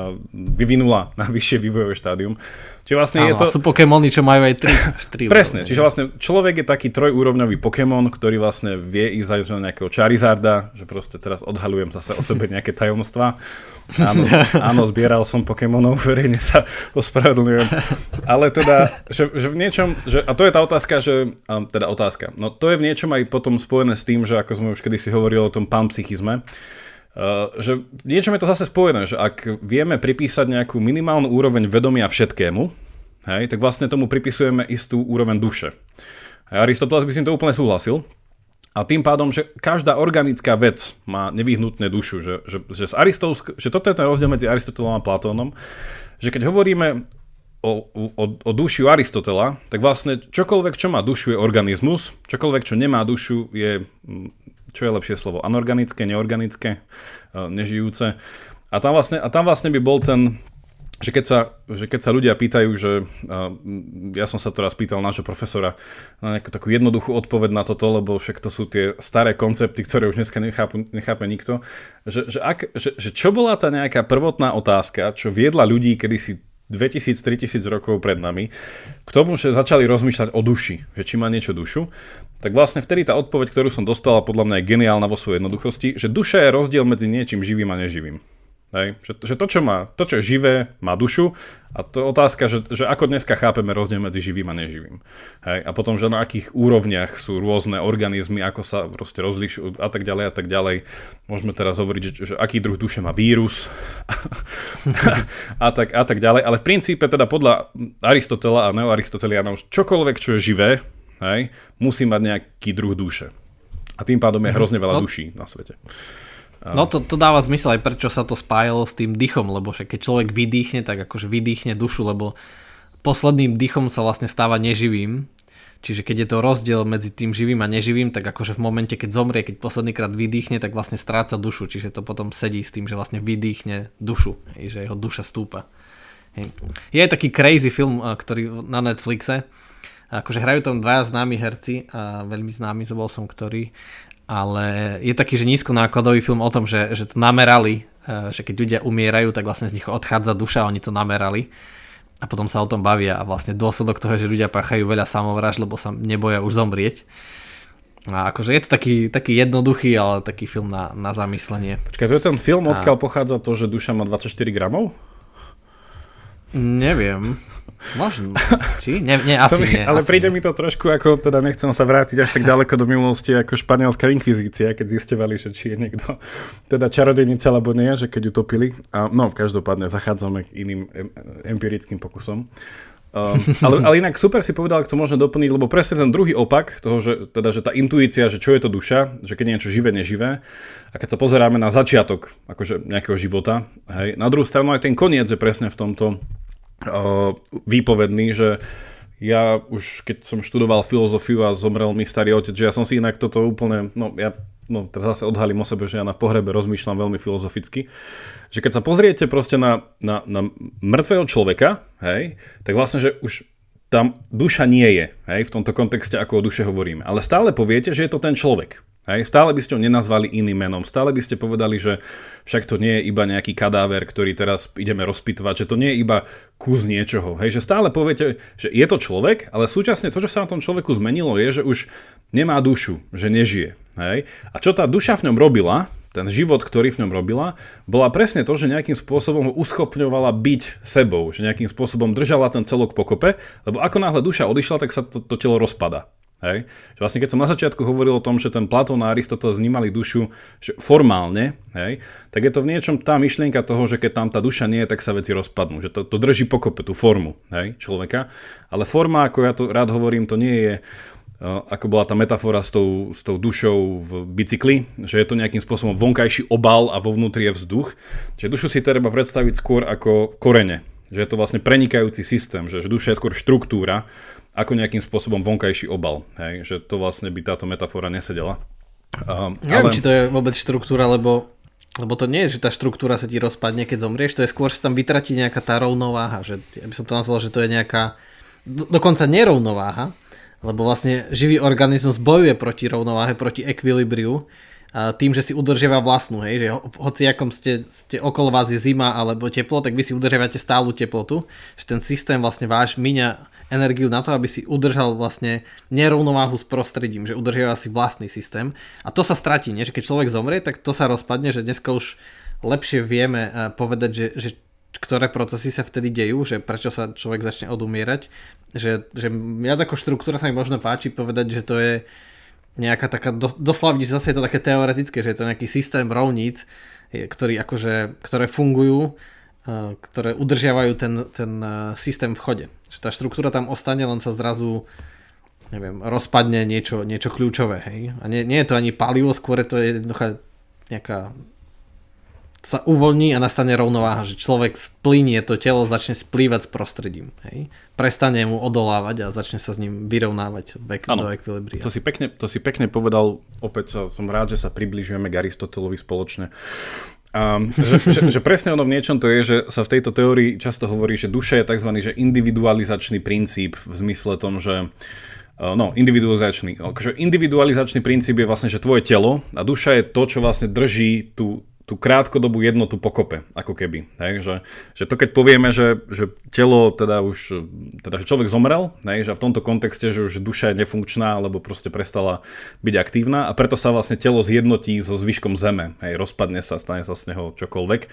vyvinula na vyššie vývojové štádium. Čiže vlastne áno, je to... sú Pokémony, čo majú aj 3. Presne, čiže vlastne človek je taký trojúrovňový Pokémon, ktorý vlastne vie ísť aj do nejakého Charizarda, že proste teraz odhaľujem zase o sebe nejaké tajomstvá. Áno, zbieral som Pokémonov, verejne sa ospravedlňujem. Ale teda, že v niečom, že, a to je tá otázka, no to je v niečom aj potom spojené s tým, že ako sme už kedysi hovorili o tom panpsychizme, že niečom je to zase spojené, že ak vieme pripísať nejakú minimálnu úroveň vedomia všetkému, hej, tak vlastne tomu pripisujeme istú úroveň duše. Aristoteles by s tým to úplne súhlasil. A tým pádom, že každá organická vec má nevyhnutne dušu. Že toto je ten rozdiel medzi Aristotelom a Platónom. Že keď hovoríme o duši Aristotela, tak vlastne čokoľvek, čo má dušu, je organizmus. Čokoľvek, čo nemá dušu, je... Čo je lepšie slovo? Anorganické, neorganické, nežijúce. A tam vlastne by bol ten, že keď sa ľudia pýtajú, že ja som sa teraz pýtal nášho profesora na nejakú takú jednoduchú odpoveď na toto, lebo však to sú tie staré koncepty, ktoré už dneska nechápe nikto, že čo bola tá nejaká prvotná otázka, čo viedla ľudí kedysi 2000-3000 rokov pred nami k tomu, že začali rozmýšľať o duši, že či má niečo dušu, tak vlastne vtedy tá odpoveď, ktorú som dostala, podľa mňa je geniálna vo svojej jednoduchosti, že duša je rozdiel medzi niečím živým a neživým. Hej? Že to, čo je živé, má dušu a to je otázka, že ako dneska chápeme rozdiel medzi živým a neživým. Hej? A potom, že na akých úrovniach sú rôzne organizmy, ako sa proste rozlišujú a tak ďalej. Môžeme teraz hovoriť, že aký druh duše má vírus a tak ďalej. Ale v princípe teda podľa Aristotela a neoaristotelianov čokoľvek, čo je živé, hej, musí mať nejaký druh duše. A tým pádom je hrozne veľa duší na svete. No to dáva zmysel aj prečo sa to spájalo s tým dýchom, lebo keď človek vydýchne, tak akože vydýchne dušu, lebo posledným dýchom sa vlastne stáva neživým. Čiže keď je to rozdiel medzi tým živým a neživým, tak akože v momente, keď zomrie, keď poslednýkrát vydýchne, tak vlastne stráca dušu. Čiže to potom sedí s tým, že vlastne vydýchne dušu, že jeho duša stúpa. Je aj taký crazy film, ktorý na Netflixe, akože hrajú tam dvaja známi herci, a veľmi známy, zabol som ktorý, ale je taký, že nízkonákladový film o tom, že to namerali, že keď ľudia umierajú, tak vlastne z nich odchádza duša, oni to namerali a potom sa o tom bavia a vlastne dôsledok toho je, že ľudia páchajú veľa samovrážd, lebo sa neboja už zomrieť. A akože je to taký jednoduchý, ale taký film na zamyslenie. Počkaj, to je ten film, odkiaľ pochádza to, že duša má 24 gramov? Neviem. Možno. Či? Nie, asi mi, nie. Ale asi príde nie. Mi to trošku, ako teda nechcem sa vrátiť až tak ďaleko do minulosti, ako španielská inkvizícia, keď zisťovali, že či je niekto teda čarodejnica, alebo nie, že keď ju topili. A, no, každopádne zachádzame k iným empirickým pokusom. Ale inak super si povedal, ak to možno doplniť, lebo presne ten druhý opak toho, že tá intuícia, že čo je to duša, že keď niečo živé, neživé a keď sa pozeráme na začiatok akože nejakého života, hej, na druhú stranu aj ten koniec je presne v tomto výpovedný, že ja už keď som študoval filozofiu a zomrel mi starý otec, že ja som si inak toto úplne, no teraz zase odhalím o sebe, že ja na pohrebe rozmýšľam veľmi filozoficky, že keď sa pozriete proste na mŕtvého človeka, hej, tak vlastne, že už tam duša nie je, hej, v tomto kontexte, ako o duše hovoríme. Ale stále poviete, že je to ten človek. Hej, stále by ste ho nenazvali iným menom. Stále by ste povedali, že však to nie je iba nejaký kadáver, ktorý teraz ideme rozpitovať, že to nie je iba kus niečoho. Hej, že stále poviete, že je to človek, ale súčasne to, čo sa na tom človeku zmenilo, je, že už nemá dušu, že nežije. Hej. A čo tá duša v ňom robila, ten život, ktorý v ňom robila, bola presne to, že nejakým spôsobom ho uschopňovala byť sebou, že nejakým spôsobom držala ten celok pokope, lebo ako náhle duša odišla, tak sa to telo rozpada. Hej? Že vlastne keď som na začiatku hovoril o tom, že ten Platón a Aristoteles vnímali dušu že formálne, hej, tak je to v niečom tá myšlienka toho, že keď tam tá duša nie je, tak sa veci rozpadnú, že to drží pokope, tú formu, hej, človeka. Ale forma, ako ja to rád hovorím, to nie je ako bola tá metafora s tou dušou v bicykli, že je to nejakým spôsobom vonkajší obal a vo vnútri je vzduch. Čiže dušu si treba predstaviť skôr ako korene, že je to vlastne prenikajúci systém, že duša je skôr štruktúra ako nejakým spôsobom vonkajší obal. Hej? Že to vlastne by táto metafora nesedela. Neviem, či to je vôbec štruktúra, lebo to nie je, že tá štruktúra sa ti rozpadne, keď zomrieš, to je skôr, že tam vytratí nejaká tá rovnováha. Že, ja by som to nazval, že to je nejaká dokonca nerovnováha, lebo vlastne živý organizmus bojuje proti rovnováhe, proti ekvilibriu tým, že si udržiava vlastnú, hej, že hoci akom ste okolo vás je zima alebo teplo, tak vy si udržiavate stálu teplotu, že ten systém vlastne váš míňa energiu na to, aby si udržal vlastne nerovnováhu s prostredím, že udržiava si vlastný systém a to sa stratí, nie? Že keď človek zomrie, tak to sa rozpadne, že dneska už lepšie vieme povedať, že ktoré procesy sa vtedy dejú, že prečo sa človek začne odumierať, že viac ako štruktúra sa mi možno páči povedať, že to je nejaká taká, doslova zase je to také teoretické, že je to nejaký systém rovníc, ktoré fungujú, ktoré udržiavajú ten systém v chode. Že tá štruktúra tam ostane, len sa zrazu rozpadne niečo kľúčové. Hej? A nie je to ani palivo, skôr to je jednoduchá nejaká sa uvoľní a nastane rovnováha, že človek splínie to telo, začne splývať s prostredím. Hej? Prestane mu odolávať a začne sa s ním vyrovnávať do ekvilibria. To si pekne povedal, opäť som rád, že sa približujeme k Aristotelovi spoločne. Že presne ono v niečom to je, že sa v tejto teórii často hovorí, že duša je tzv. Že individualizačný princíp v zmysle tom, že individualizačný princíp je vlastne, že tvoje telo a duša je to, čo vlastne drží tú krátkodobú jednotu pokope, ako keby. Takže že to keď povieme, že telo že človek zomrel, hej, že v tomto kontexte, že už duša je nefunkčná, alebo proste prestala byť aktívna a preto sa vlastne telo zjednotí so zvyškom zeme. Hej, rozpadne sa, stane sa z neho čokoľvek.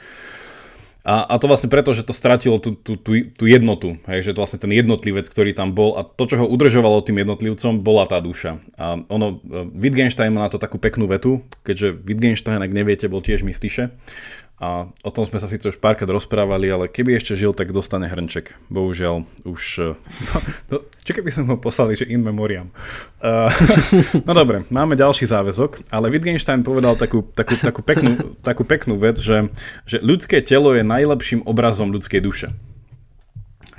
A to vlastne preto, že to stratilo tú jednotu, hej, že to vlastne ten jednotlivec, ktorý tam bol a to, čo ho udržovalo tým jednotlivcom, bola tá duša. A ono, Wittgenstein má na to takú peknú vetu, keďže Wittgenstein, ak neviete, bol tiež mystiše. A o tom sme sa síce už párkrát rozprávali, ale keby ešte žil, tak dostane hrnček. Bohužiaľ, už... No, čo keby sme ho poslali, že in memoriam. No dobre, máme ďalší záväzok, ale Wittgenstein povedal takú peknú vec, že ľudské telo je najlepším obrazom ľudskej duše.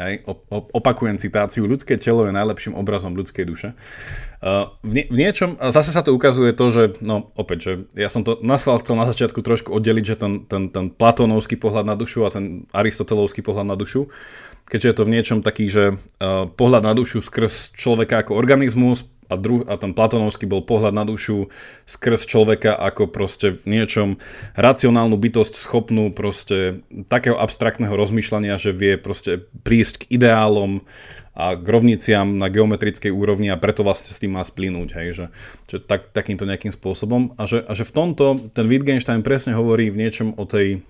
Hej, opakujem citáciu, ľudské telo je najlepším obrazom ľudskej duše. V niečom, a zase sa to ukazuje to, že, no opäť, že ja som to naschvál chcel na začiatku trošku oddeliť, že ten platónovský pohľad na dušu a ten aristotelovský pohľad na dušu, keďže je to v niečom taký, že pohľad na dušu skrz človeka ako organizmus a ten platónovský bol pohľad na dušu skrz človeka ako proste v niečom racionálnu bytosť schopnú proste takého abstraktného rozmýšľania, že vie proste prísť k ideálom a k rovniciam na geometrickej úrovni a preto vlastne s tým má splynúť, hej, že takýmto nejakým spôsobom a že v tomto ten Wittgenstein presne hovorí v niečom o tej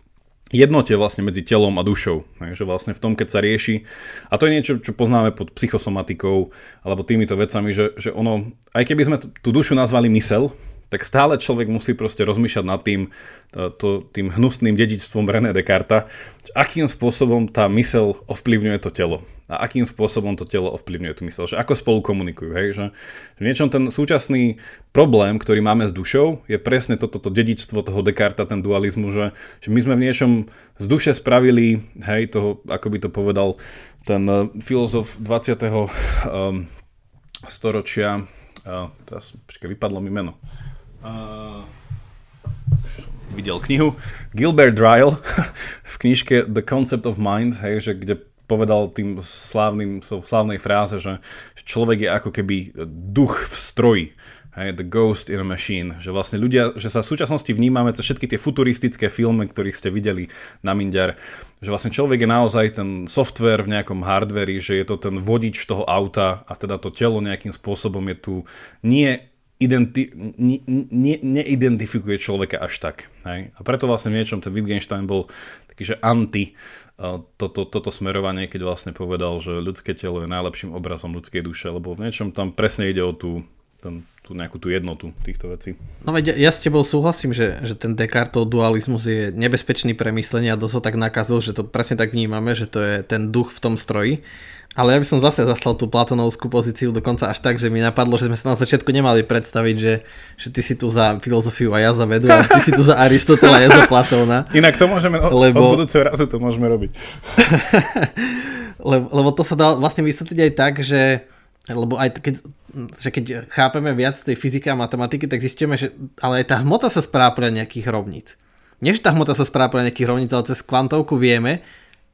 jednote vlastne medzi telom a dušou. Takže vlastne v tom, keď sa rieši, a to je niečo, čo poznáme pod psychosomatikou alebo týmito vecami, že ono, aj keby sme tú dušu nazvali mysel, tak stále človek musí proste rozmýšľať nad tým hnusným dedičstvom René Descartes, akým spôsobom tá mysel ovplyvňuje to telo a akým spôsobom to telo ovplyvňuje tú mysel, že ako spolu komunikujú. Hej? Že v niečom ten súčasný problém, ktorý máme s dušou, je presne toto dedičstvo toho Descartes, ten dualizmu, že my sme v niečom z duše spravili, hej, toho, ako by to povedal ten filozof 20. storočia, vypadlo mi meno. Videl knihu Gilbert Ryle v knižke The Concept of Mind, hej, že kde povedal tým slávnej fráze, že človek je ako keby duch v stroji. Hej, the ghost in a machine. Že vlastne ľudia, že sa v súčasnosti vnímame cez všetky tie futuristické filmy, ktorých ste videli na Minďar, že vlastne človek je naozaj ten software v nejakom hardveri, že je to ten vodič toho auta a teda to telo nejakým spôsobom je tu neidentifikuje človeka až tak. Hej? A preto vlastne v niečom ten Wittgenstein bol taký, že anti toto smerovanie, keď vlastne povedal, že ľudské telo je najlepším obrazom ľudskej duše, lebo v niečom tam presne ide o tú nejakú tú jednotu týchto vecí. No veď ja s tebou súhlasím, že ten Descartov dualizmus je nebezpečný pre myslenie a dosť ho tak nakazil, že to presne tak vnímame, že to je ten duch v tom stroji. Ale ja by som zase zaslal tú platonovskú pozíciu dokonca až tak, že mi napadlo, že sme sa na začiatku nemali predstaviť, že ty si tu za filozofiu a ja za vedu, ale ty si tu za Aristotela a ja za Platóna. Inak to môžeme, od budúceho razu to môžeme robiť. lebo to sa dá vlastne vysvetliť aj tak, že lebo aj keď chápeme viac tej fyziky a matematiky, tak zistíme, že ale aj tá hmota sa správa podľa nejakých rovníc. Nie, že tá hmota sa správa podľa nejakých rovníc, ale cez kvantovku vieme,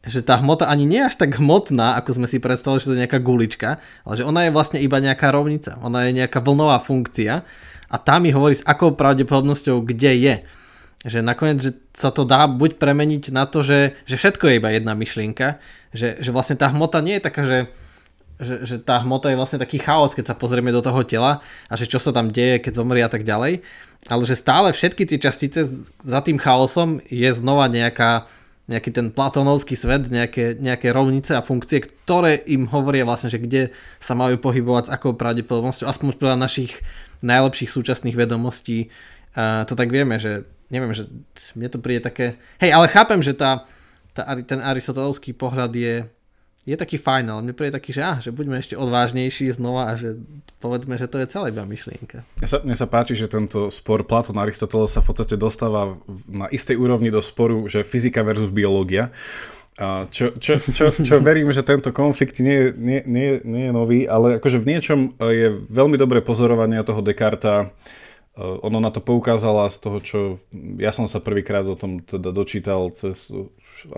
že tá hmota ani nie je až tak hmotná, ako sme si predstavili, že to je nejaká gulička, ale že ona je vlastne iba nejaká rovnica. Ona je nejaká vlnová funkcia a tá mi hovorí, s akou pravdepodobnosťou kde je. Že nakoniec že sa to dá buď premeniť na to, že všetko je iba jedna myšlienka, že vlastne tá hmota nie je taká, že tá hmota je vlastne taký chaos, keď sa pozrieme do toho tela a že čo sa tam deje, keď zomrie a tak ďalej, ale že stále všetky tie častice za tým chaosom je znova nejaký ten platónovský svet, nejaké rovnice a funkcie, ktoré im hovoria vlastne, že kde sa majú pohybovať s akou pravdepodobnosťou, aspoň podľa našich najlepších súčasných vedomostí. To tak vieme, že neviem, že mne to príde také... Hej, ale chápem, že ten aristotelovský pohľad je taký fajn, ale mne príde taký, že že buďme ešte odvážnejší znova a že povedzme, že to je celá iba myšlienka. Mne sa páči, že tento spor Platón a Aristoteles sa v podstate dostáva na istej úrovni do sporu, že fyzika versus biológia. Čo verím, že tento konflikt nie je nový, ale akože v niečom je veľmi dobré pozorovanie toho Descartesa. Ono na to poukázala z toho, čo ja som sa prvýkrát o tom teda dočítal cez,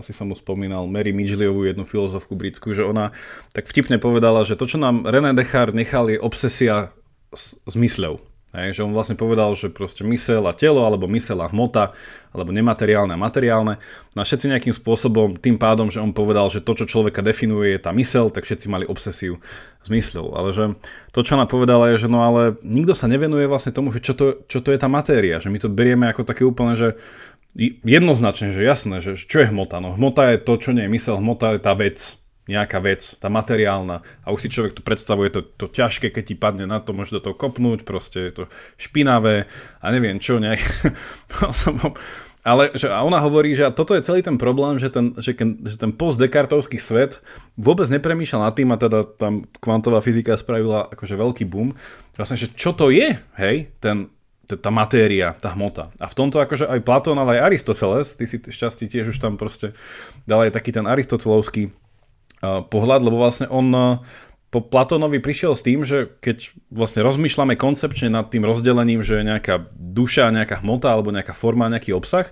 asi som mu spomínal, Mary Midgleyovú, jednu filozofku britskú, že ona tak vtipne povedala, že to, čo nám René Descartes nechal, je obsesia s mysľou. Že on vlastne povedal, že proste myseľ a telo, alebo myseľ a hmota, alebo nemateriálne a materiálne. No a všetci nejakým spôsobom, tým pádom, že on povedal, že to, čo človeka definuje, je tá myseľ, tak všetci mali obsesiu s mysľou. Ale že to, čo ona povedala, je, že no ale nikto sa nevenuje vlastne tomu, že čo to je tá matéria. Že my to berieme ako také úplne, že jednoznačne, že jasné, že čo je hmota. No hmota je to, čo nie je myseľ, hmota je tá vec. Nejaká vec, tá materiálna, a už si človek tu predstavuje to ťažké, keď ti padne na to, môže do toho kopnúť, proste je to špinavé a neviem čo nejaké. Ale že, a ona hovorí, že toto je celý ten problém, že ten post-Descartovský svet vôbec nepremýšľa nad tým, a teda tam kvantová fyzika spravila akože veľký boom, vlastne, že čo to je, hej, tá matéria, tá hmota. A v tomto akože aj Platón, ale aj Aristoteles, ty si šťastí tiež už tam proste dal aj taký ten aristotelovský pohľad, lebo vlastne on po Platónovi prišiel s tým, že keď vlastne rozmýšľame koncepčne nad tým rozdelením, že je nejaká duša, nejaká hmota alebo nejaká forma, nejaký obsah,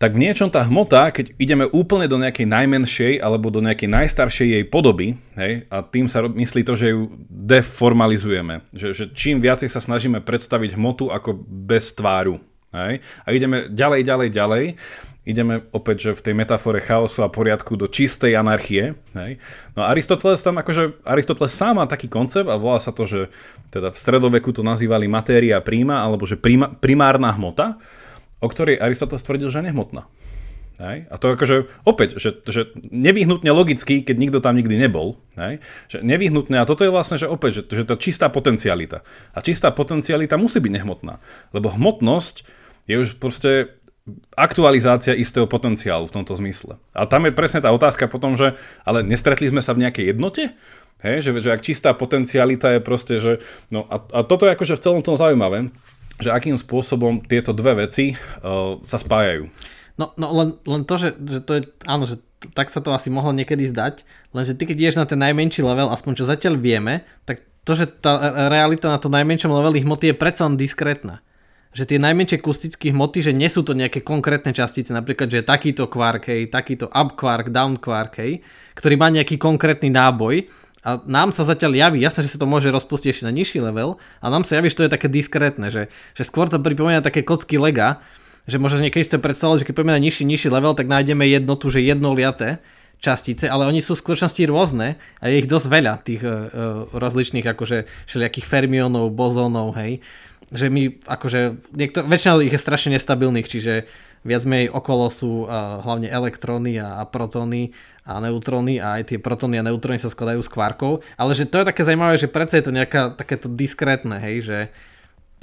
tak v niečom tá hmota, keď ideme úplne do nejakej najmenšej alebo do nejakej najstaršej jej podoby, hej, a tým sa myslí to, že ju deformalizujeme. Že čím viacej sa snažíme predstaviť hmotu ako bez tváru. Hej, a ideme ďalej. Ideme opäť, že v tej metafore chaosu a poriadku do čistej anarchie. Hej. No a Aristoteles sám má taký koncept a volá sa to, že teda v stredoveku to nazývali matéria prima, alebo že primárna hmota, o ktorej Aristoteles tvrdil, že je nehmotná. Hej. A to opäť, že nevyhnutne logicky, keď nikto tam nikdy nebol. Hej. Že nevyhnutne, a toto je vlastne, že opäť, že to čistá potencialita. A čistá potencialita musí byť nehmotná, lebo hmotnosť je už proste aktualizácia istého potenciálu v tomto zmysle. A tam je presne tá otázka potom, že ale nestretli sme sa v nejakej jednote? Hej, že ak čistá potencialita je proste, že... No a toto je v celom tom zaujímavé, že akým spôsobom tieto dve veci sa spájajú. No len to, že to je... Áno, že tak sa to asi mohlo niekedy zdať, lenže ty keď ideš na ten najmenší level, aspoň čo zatiaľ vieme, tak to, že tá realita na tom najmenšom leveli hmoty je predsa diskrétna. že tie najmenšie kustičky hmoty, že nie sú to nejaké konkrétne častice, napríklad, že takýto kvark, hej, takýto up kvark, down kvark, hej, ktorý má nejaký konkrétny náboj a nám sa zatiaľ javí, jasné, že sa to môže rozpustiť ešte na nižší level, a nám sa javí, že to je také diskrétne, že skôr to pripomína také kocky Lega, že možno niekedy si to predstavovať, že keď poďme na nižší level, tak nájdeme jednotu, že jednoliaté častice, ale oni sú v skutočnosti rôzne a je ich dosť veľa, tých rozličných akože všelijakých fermionov, bozónov, hej, že my akože, väčšina ich je strašne nestabilných, čiže viac menej okolo sú hlavne elektróny a protóny a neutróny, a aj tie protóny a neutróny sa skladajú z kvarkov, ale že to je také zaujímavé, že predsa je to nejaká takéto diskrétne, hej,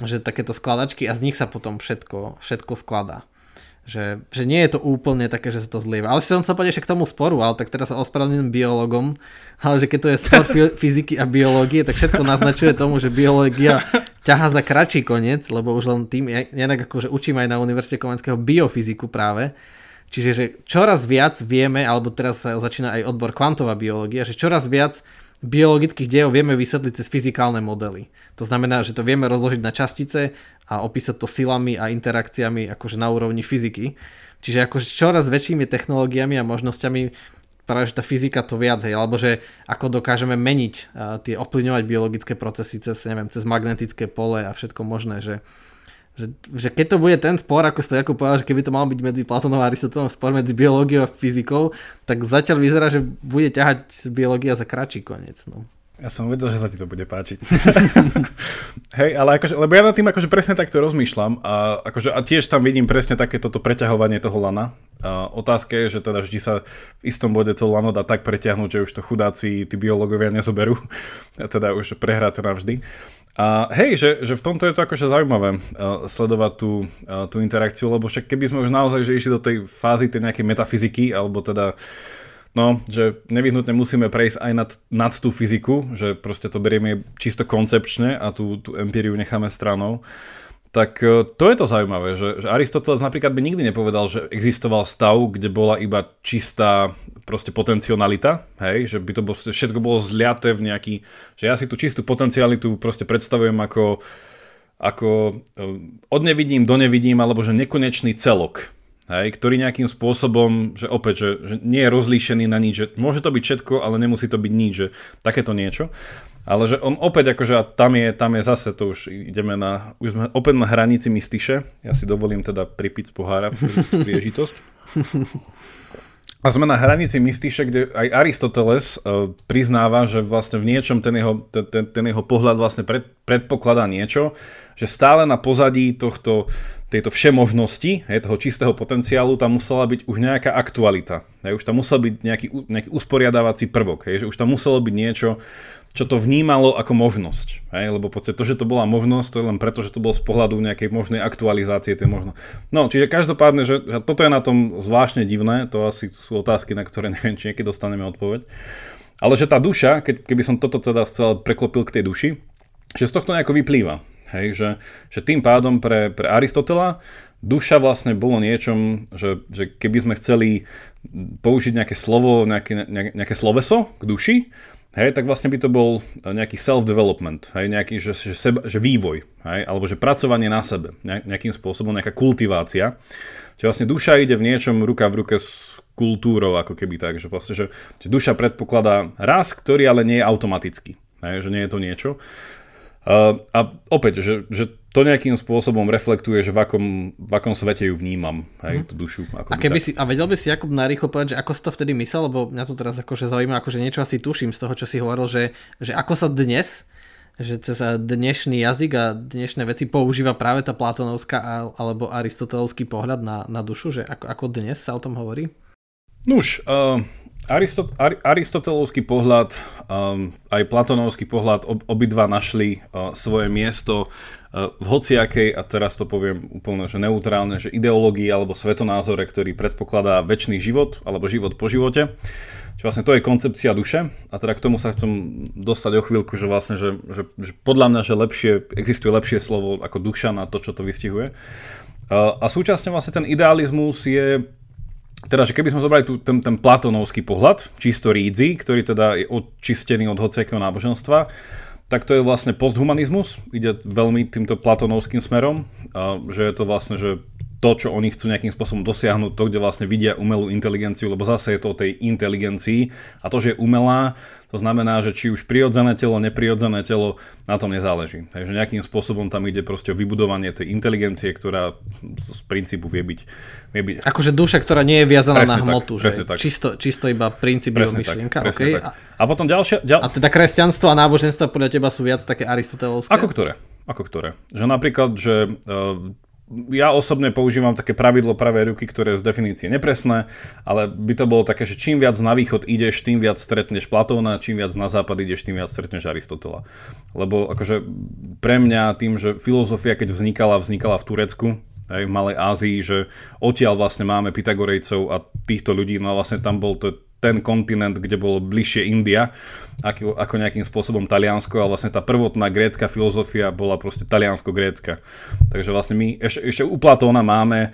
že takéto skladačky a z nich sa potom všetko skladá. Že nie je to úplne také, že sa to zlieva. Ale som sa povedať ešte k tomu sporu, ale tak teraz sa ospravedlňujem biológom, ale že keď to je spor fyziky a biológie, tak všetko naznačuje tomu, že biológia ťahá za kratší koniec, lebo už len tým, ja akože učím aj na Univerzite Komenského biofyziku práve, čiže že čoraz viac vieme, alebo teraz sa začína aj odbor kvantová biológia, že čoraz viac biologických dejov vieme vysvetliť cez fyzikálne modely. To znamená, že to vieme rozložiť na častice a opísať to silami a interakciami akože na úrovni fyziky. Čiže akože čoraz väčšími technológiami a možnosťami práve, že tá fyzika to viac, hej, alebo že ako dokážeme meniť tie ovplyvňovať biologické procesy cez magnetické pole a všetko možné, že keď to bude ten spor, ako ste povedal, že keby to malo byť medzi Platónom a Aristotelom spor medzi biológiou a fyzikou, tak zatiaľ vyzerá, že bude ťahať biológia za kratší koniec. No. Ja som vedel, že sa ti to bude páčiť. Hej, ale akože, lebo ja nad tým akože presne takto rozmýšľam a, akože, a tiež tam vidím presne také toto preťahovanie toho lana. A otázka je, že teda vždy sa v istom bode to lano dá tak preťahnuť, že už to chudáci, tí biológovia nezoberú. A teda už prehrá to navždy. A hej, že v tomto je to akože zaujímavé sledovať tú interakciu, lebo však keby sme už naozaj že išli do tej fázy tej nejakej metafyziky, alebo teda, no, že nevyhnutne musíme prejsť aj nad tú fyziku, že proste to berieme čisto koncepčne a tú empíriu necháme stranou, tak to je to zaujímavé, že Aristoteles napríklad by nikdy nepovedal, že existoval stav, kde bola iba čistá proste potencialita, hej, že by to všetko bolo zliaté v nejaký, že ja si tú čistú potencialitu proste predstavujem ako od nevidím do nevidím, alebo že nekonečný celok, hej, ktorý nejakým spôsobom, že opäť, že nie je rozlíšený na nič, že môže to byť všetko, ale nemusí to byť nič, že takéto niečo. Ale že on opäť akože tam je zase, to už ideme už sme opäť na hranici mystiše, ja si dovolím teda pripiť z pohára príležitosť. A sme na hranici mystiše, kde aj Aristoteles priznáva, že vlastne v niečom ten jeho pohľad vlastne predpokladá niečo, že stále na pozadí tejto všemožnosti, hej, toho čistého potenciálu, tam musela byť už nejaká aktualita. Hej, už tam musel byť nejaký usporiadávací prvok, hej, že už tam muselo byť niečo, čo to vnímalo ako možnosť. Hej, lebo podstate to, že to bola možnosť, to je len preto, že to bolo z pohľadu nejakej možnej aktualizácie, to je možno. No, čiže každopádne, že toto je na tom zvláštne divné, to asi sú otázky, na ktoré neviem, či niekedy dostaneme odpoveď. Ale že tá duša, keby som toto teda chcel preklopil k tej duši, že z tohto nejako vyplýva. Hej, že tým pádom pre Aristotela duša vlastne bolo niečom, že keby sme chceli použiť nejaké slovo, nejaké sloveso k duši, hej, tak vlastne by to bol nejaký self-development, hej, nejaký že vývoj, hej, alebo že pracovanie na sebe, nejakým spôsobom, nejaká kultivácia. Čiže vlastne duša ide v niečom ruka v ruke s kultúrou, ako keby tak, že vlastne, že duša predpokladá rast, ktorý ale nie je automatický, hej, že nie je to niečo. A opäť, že to nejakým spôsobom reflektuje, že v akom svete ju vnímam, hej, tú dušu. A vedel by si, Jakub, narýchlo povedať, že ako si to vtedy myslel, lebo mňa to teraz akože zaujíma, akože niečo asi tuším z toho, čo si hovoril, že ako sa dnes, že cez dnešný jazyk a dnešné veci používa práve tá platónovská alebo aristotelovský pohľad na dušu, že ako dnes sa o tom hovorí? Nuž, Aristotelovský pohľad, aj platónovský pohľad, obidva našli svoje miesto v hociakej, a teraz to poviem úplne že neutrálne, že ideológii alebo svetonázore, ktorý predpokladá večný život alebo život po živote. Čiže vlastne to je koncepcia duše, a teda k tomu sa chcem dostať o chvíľku, že vlastne že podľa mňa že existuje lepšie slovo ako duša na to, čo to vystihuje. A súčasne vlastne ten idealizmus je teda, že keby sme zobrali ten platónovský pohľad, čisto rídzi, ktorý teda je odčistený od hociakého náboženstva, tak to je vlastne posthumanizmus, ide veľmi týmto platonovským smerom, že je to vlastne, že to, čo oni chcú nejakým spôsobom dosiahnuť, to, kde vlastne vidia umelú inteligenciu, lebo zase je to o tej inteligencii a to, že je umelá, to znamená, že či už prirodzené telo, neprirodzené telo, na tom nezáleží. Takže nejakým spôsobom tam ide proste o vybudovanie tej inteligencie, ktorá z princípu vie byť... Akože duša, ktorá nie je viazaná presne na hmotu, tak, že čisto iba princíp je myšlienka. Okay. A potom ďalšia... A teda kresťanstvo a náboženstvo podľa teba sú viac také aristotelovské? Ako ktoré? Že napríklad, že ja osobne používam také pravidlo pravej ruky, ktoré je z definície nepresné, ale by to bolo také, že čím viac na východ ideš, tým viac stretneš Platóna, čím viac na západ ideš, tým viac stretneš Aristotela. Lebo akože pre mňa tým, že filozofia keď vznikala v Turecku, aj v Malej Ázii, že odtiaľ vlastne máme Pythagorejcov a týchto ľudí, no a vlastne tam bol to ten kontinent, kde bolo bližšie India, ako nejakým spôsobom Taliansko, ale vlastne tá prvotná grécka filozofia bola proste taliansko-grécka. Takže vlastne my ešte u Platóna máme,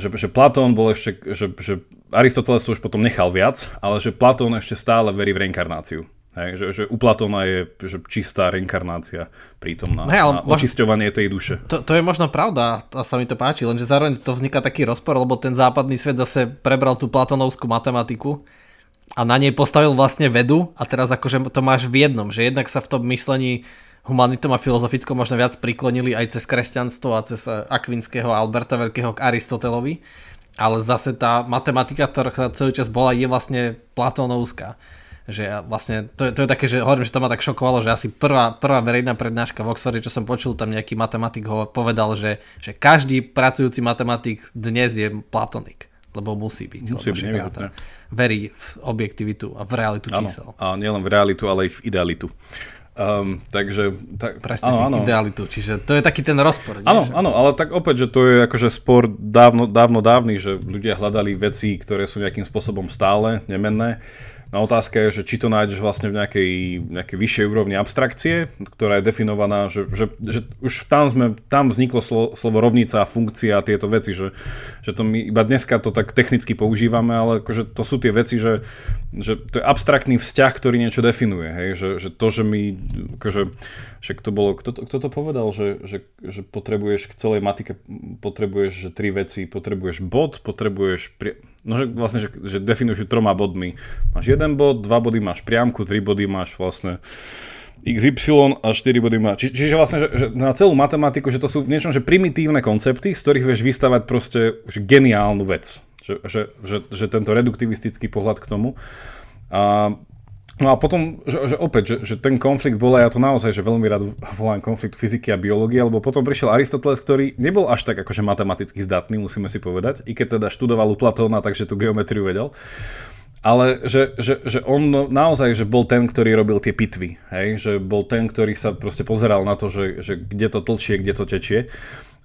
že Platón bol ešte, že Aristoteles to už potom nechal viac, ale že Platón ešte stále verí v reinkarnáciu. Hej, že u Platóna je že čistá reinkarnácia prítomná na očisťovanie tej duše. To je možno pravda a sa mi to páči, lenže zároveň to vzniká taký rozpor, lebo ten západný svet zase prebral tú platónovskú matematiku a na nej postavil vlastne vedu a teraz akože to máš v jednom, že jednak sa v tom myslení humanitom a filozofickom možno viac priklonili aj cez kresťanstvo a cez Akvinského a Alberta Veľkého k Aristotelovi, ale zase tá matematika, ktorá celý čas bola, je vlastne platónovská. Že vlastne, to je také, že hovorím, že to ma tak šokovalo, že asi prvá verejná prednáška v Oxforde, čo som počul, tam nejaký matematik ho povedal, že každý pracujúci matematik dnes je platonik. Lebo musí byť. Musí byť. Verí v objektivitu a v realitu čísel. Áno, a nielen v realitu, ale ich v idealitu. Presne, idealitu. Čiže to je taký ten rozpor. Áno, ale tak opäť, že to je akože spor dávno dávny, že ľudia hľadali veci, ktoré sú nejakým spôsobom stále, nemenné. No otázka je, že či to nájdeš vlastne v nejakej vyššej úrovni abstrakcie, ktorá je definovaná, že už tam vzniklo slovo rovnica, funkcia a tieto veci, že to my iba dneska to tak technicky používame, ale akože to sú tie veci, že to je abstraktný vzťah, ktorý niečo definuje, hej? Že to, že my, akože, že to bolo, kto to povedal, že potrebuješ k celej matike, potrebuješ že tri veci, potrebuješ bod, no že vlastne, že definuješ ju 3 bodmi. Máš 1 bod, 2 body máš priamku, 3 body máš vlastne XY a 4 body máš. Čiže vlastne, že na celú matematiku, že to sú v niečom, že primitívne koncepty, z ktorých vieš vystavať proste už geniálnu vec. Že tento reduktivistický pohľad k tomu. No a potom, že opäť, že ten konflikt bol, a ja to naozaj, že veľmi rád volám konflikt fyziky a biológie, lebo potom prišiel Aristoteles, ktorý nebol až tak akože matematicky zdatný, musíme si povedať, i keď teda študoval u Platóna, takže tú geometriu vedel. Ale že on naozaj, že bol ten, ktorý robil tie pitvy, hej? Že bol ten, ktorý sa proste pozeral na to, že kde to tlčie, kde to tečie.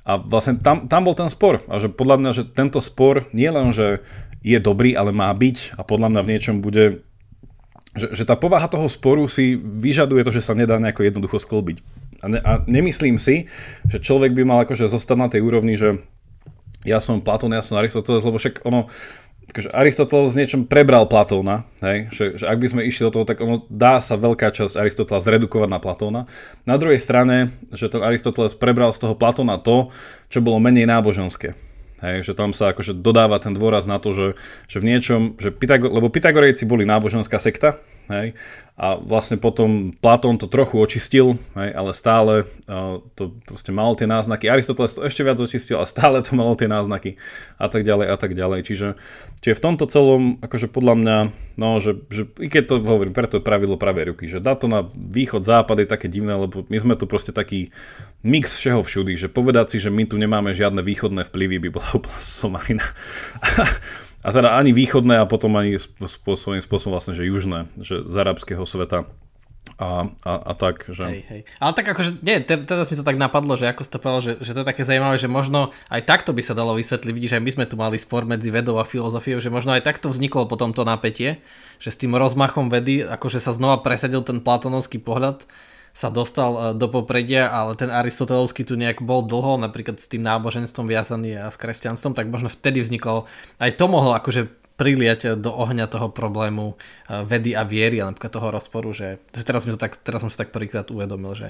A vlastne tam bol ten spor. A že podľa mňa, že tento spor nie len, že je dobrý, ale má byť a podľa mňa v niečom bude... Že tá povaha toho sporu si vyžaduje to, že sa nedá nejako jednoducho sklbiť. A nemyslím si, že človek by mal akože zostať na tej úrovni, že ja som Platón, ja som Aristoteles, lebo však ono, akože Aristoteles niečom prebral Platóna, hej? Že ak by sme išli do toho, tak ono dá sa veľká časť Aristotela zredukovať na Platóna. Na druhej strane, že ten Aristoteles prebral z toho Platóna to, čo bolo menej náboženské. Hej, že tam sa akože dodáva ten dôraz na to, že v niečom, že lebo Pythagorejci boli náboženská sekta, hej, a vlastne potom Platón to trochu očistil, hej, ale stále to proste malo tie náznaky. Aristoteles to ešte viac očistil a stále to malo tie náznaky a tak ďalej. Čiže v tomto celom, akože podľa mňa, no, že i keď to hovorím, preto je pravidlo pravej ruky, že dá to na východ, západ je také divné, lebo my sme tu proste taký mix všeho všudy, že povedať si, že my tu nemáme žiadne východné vplyvy, by bola úplná somarina. A teda ani východné a potom ani svojím spôsobom vlastne, že južné, že z arabského sveta a tak. Že... Hej. Ale tak akože, nie, teraz mi to tak napadlo, že ako si to povedal, že to je také zaujímavé, že možno aj takto by sa dalo vysvetliť, vidíš, aj my sme tu mali spor medzi vedou a filozofiou, že možno aj takto vzniklo potom to napätie, že s tým rozmachom vedy, akože sa znova presadil ten platónovský pohľad, sa dostal do popredia, ale ten aristotelovský tu nejak bol dlho, napríklad s tým náboženstvom viazaný a s kresťanstvom, tak možno vtedy vzniklo, aj to mohlo akože priliať do ohňa toho problému vedy a viery, ale napríklad toho rozporu, že teraz som si tak prvýkrát uvedomil, že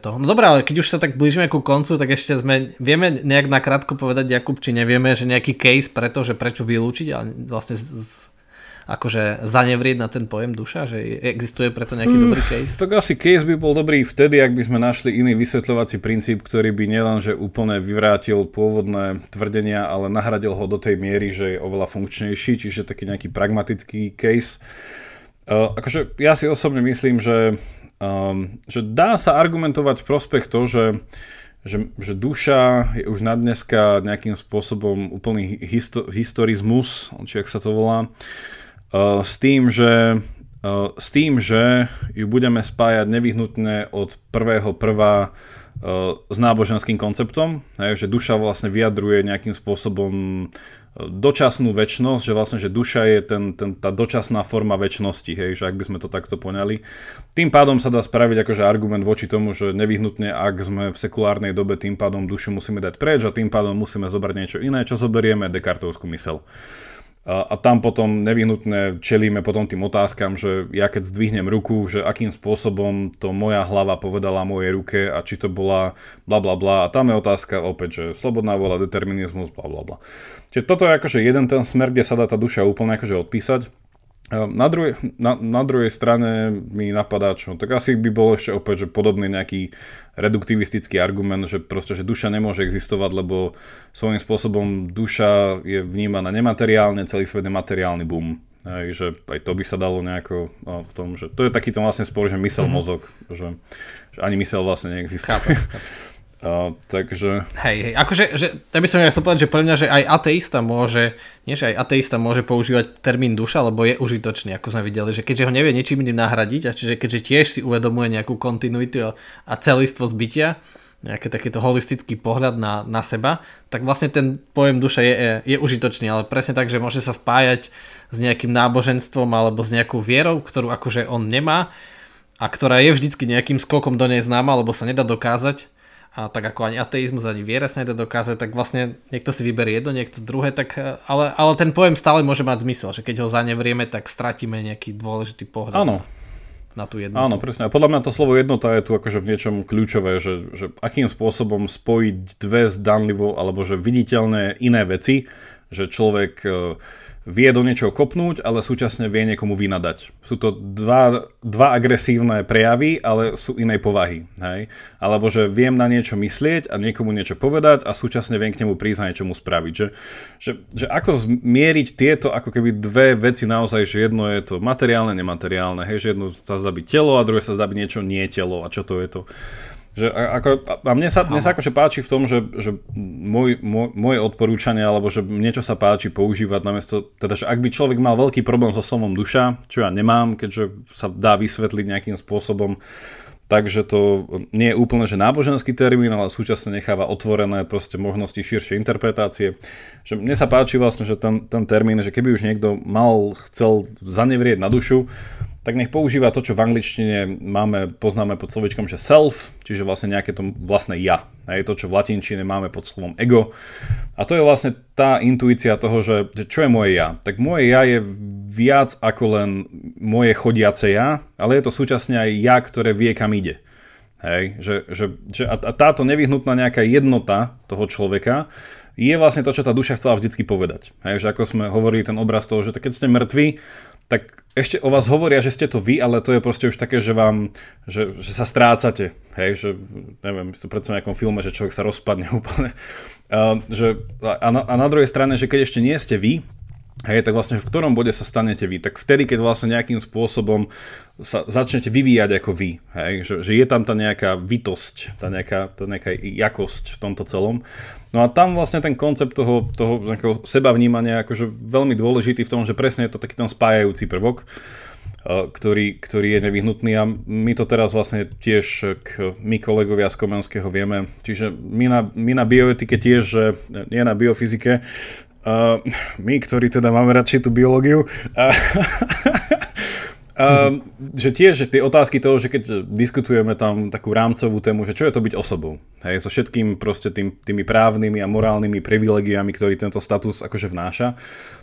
to. No dobré, ale keď už sa tak blížime ku koncu, tak ešte vieme nejak nakrátko povedať, Jakub, či nevieme, že nejaký case preto, že prečo vylúčiť a vlastne akože zanevrieť na ten pojem duša, že existuje preto nejaký dobrý case? Tak asi case by bol dobrý vtedy, ak by sme našli iný vysvetľovací princíp, ktorý by nielenže úplne vyvrátil pôvodné tvrdenia, ale nahradil ho do tej miery, že je oveľa funkčnejší, čiže taký nejaký pragmatický case. Akože ja si osobne myslím, že dá sa argumentovať v prospech to, že duša je už na dneska nejakým spôsobom úplný historizmus, či ak sa to volá, s tým, že ju budeme spájať nevyhnutne od prvého s náboženským konceptom, že duša vlastne vyjadruje nejakým spôsobom dočasnú večnosť, že vlastne že duša je tá dočasná forma večnosti, že ak by sme to takto poňali. Tým pádom sa dá spraviť akože argument voči tomu, že nevyhnutne ak sme v sekulárnej dobe, tým pádom dušu musíme dať preč a tým pádom musíme zobrať niečo iné, čo zoberieme Descartovskú myseľ. A tam potom nevyhnutne čelíme potom tým otázkam, že ja keď zdvihnem ruku, že akým spôsobom to moja hlava povedala mojej ruke a či to bola bla bla bla. A tam je otázka opäť, že slobodná vôľa, determinizmus, bla bla bla. Čiže toto je akože jeden ten smer, kde sa dá tá duša úplne akože odpísať. Na druhej strane mi napadá, čo tak asi by bolo ešte opäť, že podobný nejaký reduktivistický argument, že proste, že duša nemôže existovať, lebo svojím spôsobom duša je vnímaná nemateriálne, celý svet je materiálny boom. Takže aj to by sa dalo nejako v tom, že to je takýto vlastne spor, že mysel mozog, že ani mysel vlastne neexistuje. Takže... Hej, akože, ja by som chcel povedať, že pre mňa, že aj ateista môže používať termín duša, lebo je užitočný, ako sme videli, že keďže ho nevie ničím iným nahradiť, a čiže keďže tiež si uvedomuje nejakú kontinuitu a celistvosť bytia, nejaký takýto holistický pohľad na seba, tak vlastne ten pojem duša je užitočný, ale presne tak, že môže sa spájať s nejakým náboženstvom alebo s nejakou vierou, ktorú akože on nemá a ktorá je vždycky nejakým skokom do nej známa, lebo sa nedá dokázať. A tak ako ani ateizmus, ani viera sa nedá dokázať, tak vlastne niekto si vyberie jedno, niekto druhé, tak, ale ten pojem stále môže mať zmysel, že keď ho zanevrieme, tak stratíme nejaký dôležitý pohľad na tú jednotu. Áno, presne. A podľa mňa to slovo jednota je tu akože v niečom kľúčové, že akým spôsobom spojiť dve zdanlivo, alebo že viditeľné iné veci, že človek vie do niečoho kopnúť, ale súčasne vie niekomu vynadať. Sú to dva agresívne prejavy, ale sú inej povahy. Hej? Alebo že viem na niečo myslieť a niekomu niečo povedať a súčasne viem k nemu prísť a niečomu spraviť. Že ako zmieriť tieto ako keby dve veci naozaj, že jedno je to materiálne, nemateriálne. Hej? Že jedno sa zdá byť telo a druhé sa zdá byť niečo nie telo. A čo to je to? Že ako, a mne sa akože páči v tom, že moje odporúčanie, alebo že niečo sa páči používať namiesto, teda že ak by človek mal veľký problém so slovom duša, čo ja nemám, keďže sa dá vysvetliť nejakým spôsobom, takže to nie je úplne že náboženský termín, ale súčasne necháva otvorené proste možnosti širšie interpretácie. Že mne sa páči vlastne, že ten termín, že keby už niekto chcel zanevrieť na dušu, tak nech používa to, čo v angličtine poznáme pod slovičkom, že self, čiže vlastne nejaké to vlastné ja. Je to, čo v latinčine máme pod slovom ego. A to je vlastne tá intuícia toho, že čo je moje ja. Tak moje ja je viac ako len moje chodiace ja, ale je to súčasne aj ja, ktoré vie, kam ide. Hej, že a táto nevyhnutná nejaká jednota toho človeka je vlastne to, čo tá duša chcela vždycky povedať. Hej, že ako sme hovorili ten obraz toho, že keď ste mŕtvi, tak ešte o vás hovoria, že ste to vy, ale to je proste už také, že sa strácate. Hej, že neviem, to predsa v nejakom filme, že človek sa rozpadne úplne. A na druhej strane, že keď ešte nie ste vy, hej, tak vlastne v ktorom bode sa stanete vy? Tak vtedy, keď vlastne nejakým spôsobom sa začnete vyvíjať ako vy. Hej, že je tam tá nejaká vitosť, tá nejaká jakosť v tomto celom. No a tam vlastne ten koncept toho nejakého sebavnímania je akože veľmi dôležitý v tom, že presne je to taký ten spájajúci prvok, ktorý je nevyhnutný a my to teraz vlastne tiež, my kolegovia z Komenského vieme, čiže my na bioetike tiež, že nie na biofyzike, my, ktorí teda máme radšej tú biológiu, že tiež že tie otázky toho, že keď diskutujeme tam takú rámcovú tému, že čo je to byť osobou, hej, so všetkým proste tými právnymi a morálnymi privilegiami, ktorý tento status akože vnáša,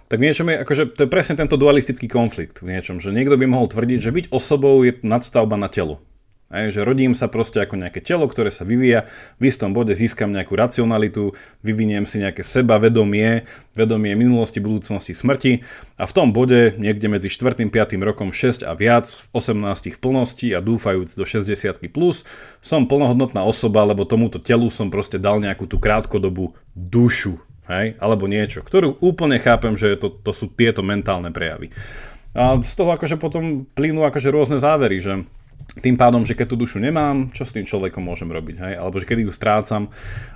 tak v niečom je, akože to je presne tento dualistický konflikt v niečom, že niekto by mohol tvrdiť, že byť osobou je nadstavba na telo. Aj, že rodím sa proste ako nejaké telo, ktoré sa vyvíja, v istom bode získam nejakú racionalitu, vyviniem si nejaké sebavedomie, vedomie minulosti, budúcnosti, smrti a v tom bode niekde medzi 4. 5. rokom 6 a viac, v 18 v plnosti a dúfajúc do 60 plus, som plnohodnotná osoba, lebo tomuto telu som proste dal nejakú tú krátkodobú dušu, hej, alebo niečo, ktorú úplne chápem, že to sú tieto mentálne prejavy. A z toho akože potom plynú akože rôzne závery, že tým pádom, že keď tú dušu nemám, čo s tým človekom môžem robiť, hej? Alebo že kedy ju strácam.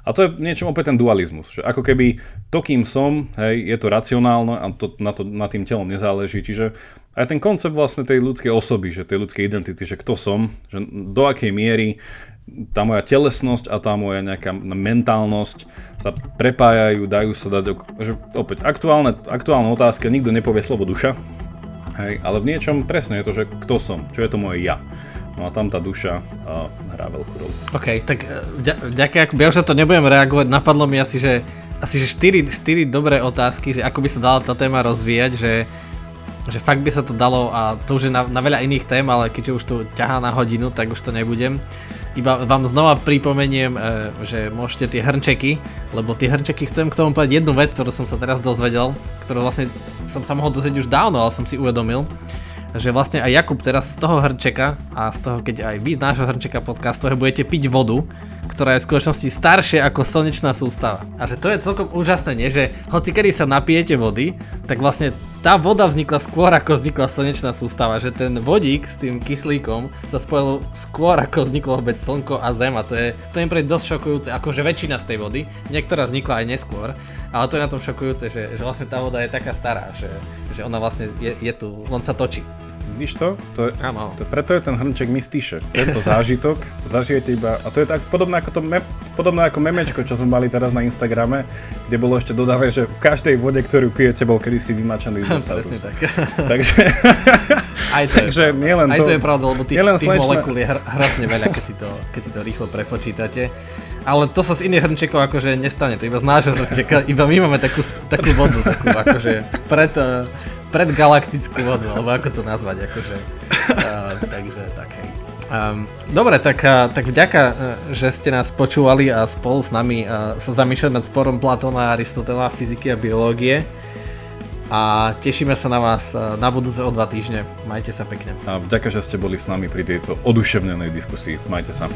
A to je niečo opäť ten dualizmus, že ako keby to, kým som, hej, je to racionálne a to na tým telom nezáleží. Čiže aj ten koncept vlastne tej ľudskej osoby, že tej ľudskej identity, že kto som, že do akej miery tá moja telesnosť a tá moja nejaká mentálnosť sa prepájajú, dajú sa dať, že opäť aktuálna otázka, nikto nepovie slovo duša, hej, ale v niečom presne je to, že kto som, čo je to moje ja. No a tam tá duša hrá veľkú rolu. OK, tak ďakujem, ja už na to nebudem reagovať, napadlo mi asi, že 4 dobré otázky, že ako by sa dala tá téma rozvíjať, že fakt by sa to dalo a to už je na veľa iných tém, ale keďže už to ťahá na hodinu, tak už to nebudem. Iba vám znova pripomeniem, že môžete tie hrnčeky, lebo tie hrnčeky chcem k tomu povedať jednu vec, ktorú som sa teraz dozvedel, ktorú vlastne som sa mohol dozvedieť už dávno, ale som si uvedomil, že vlastne aj Jakub teraz z toho hrnčeka a z toho, keď aj vy z nášho hrnčeka podcastu budete piť vodu, ktorá je v skutočnosti staršie ako slnečná sústava. A že to je celkom úžasné, nie? Že hoci kedy sa napijete vody, tak vlastne tá voda vznikla skôr ako vznikla slnečná sústava. Že ten vodík s tým kyslíkom sa spojil skôr ako vzniklo vôbec slnko a zem. A to je pre dosť šokujúce, akože väčšina z tej vody, niektorá vznikla aj neskôr, ale to je na tom šokujúce, že vlastne tá voda je taká stará, že ona vlastne je tu, on sa točí. Vidíš to? Preto je ten hrnček mystíše. Tento zážitok zažijete iba, a to je tak podobné ako memečko, čo sme mali teraz na Instagrame, kde bolo ešte dodané, že v každej vode, ktorú pijete, bol kedysi vymačaný z Mozartu. Tak. Takže aj to takže je nielen to. Aj to je pravda, lebo tých molekúl je hrasne veľa, keď si to rýchlo prepočítate. Ale to sa z iných hrnčekov akože nestane, to iba z nášho hrnčeka, iba my máme takú vodu, takú akože predgalaktickú vodu, alebo ako to nazvať, akože. Takže tak, hej. Dobre, tak vďaka, že ste nás počúvali a spolu s nami sa zamýšľať nad sporom Platóna a Aristotela, fyziky a biológie. A tešíme sa na vás na budúce o 2 týždne. Majte sa pekne. A vďaka, že ste boli s nami pri tejto oduševnenej diskusii. Majte sa.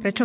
Prečo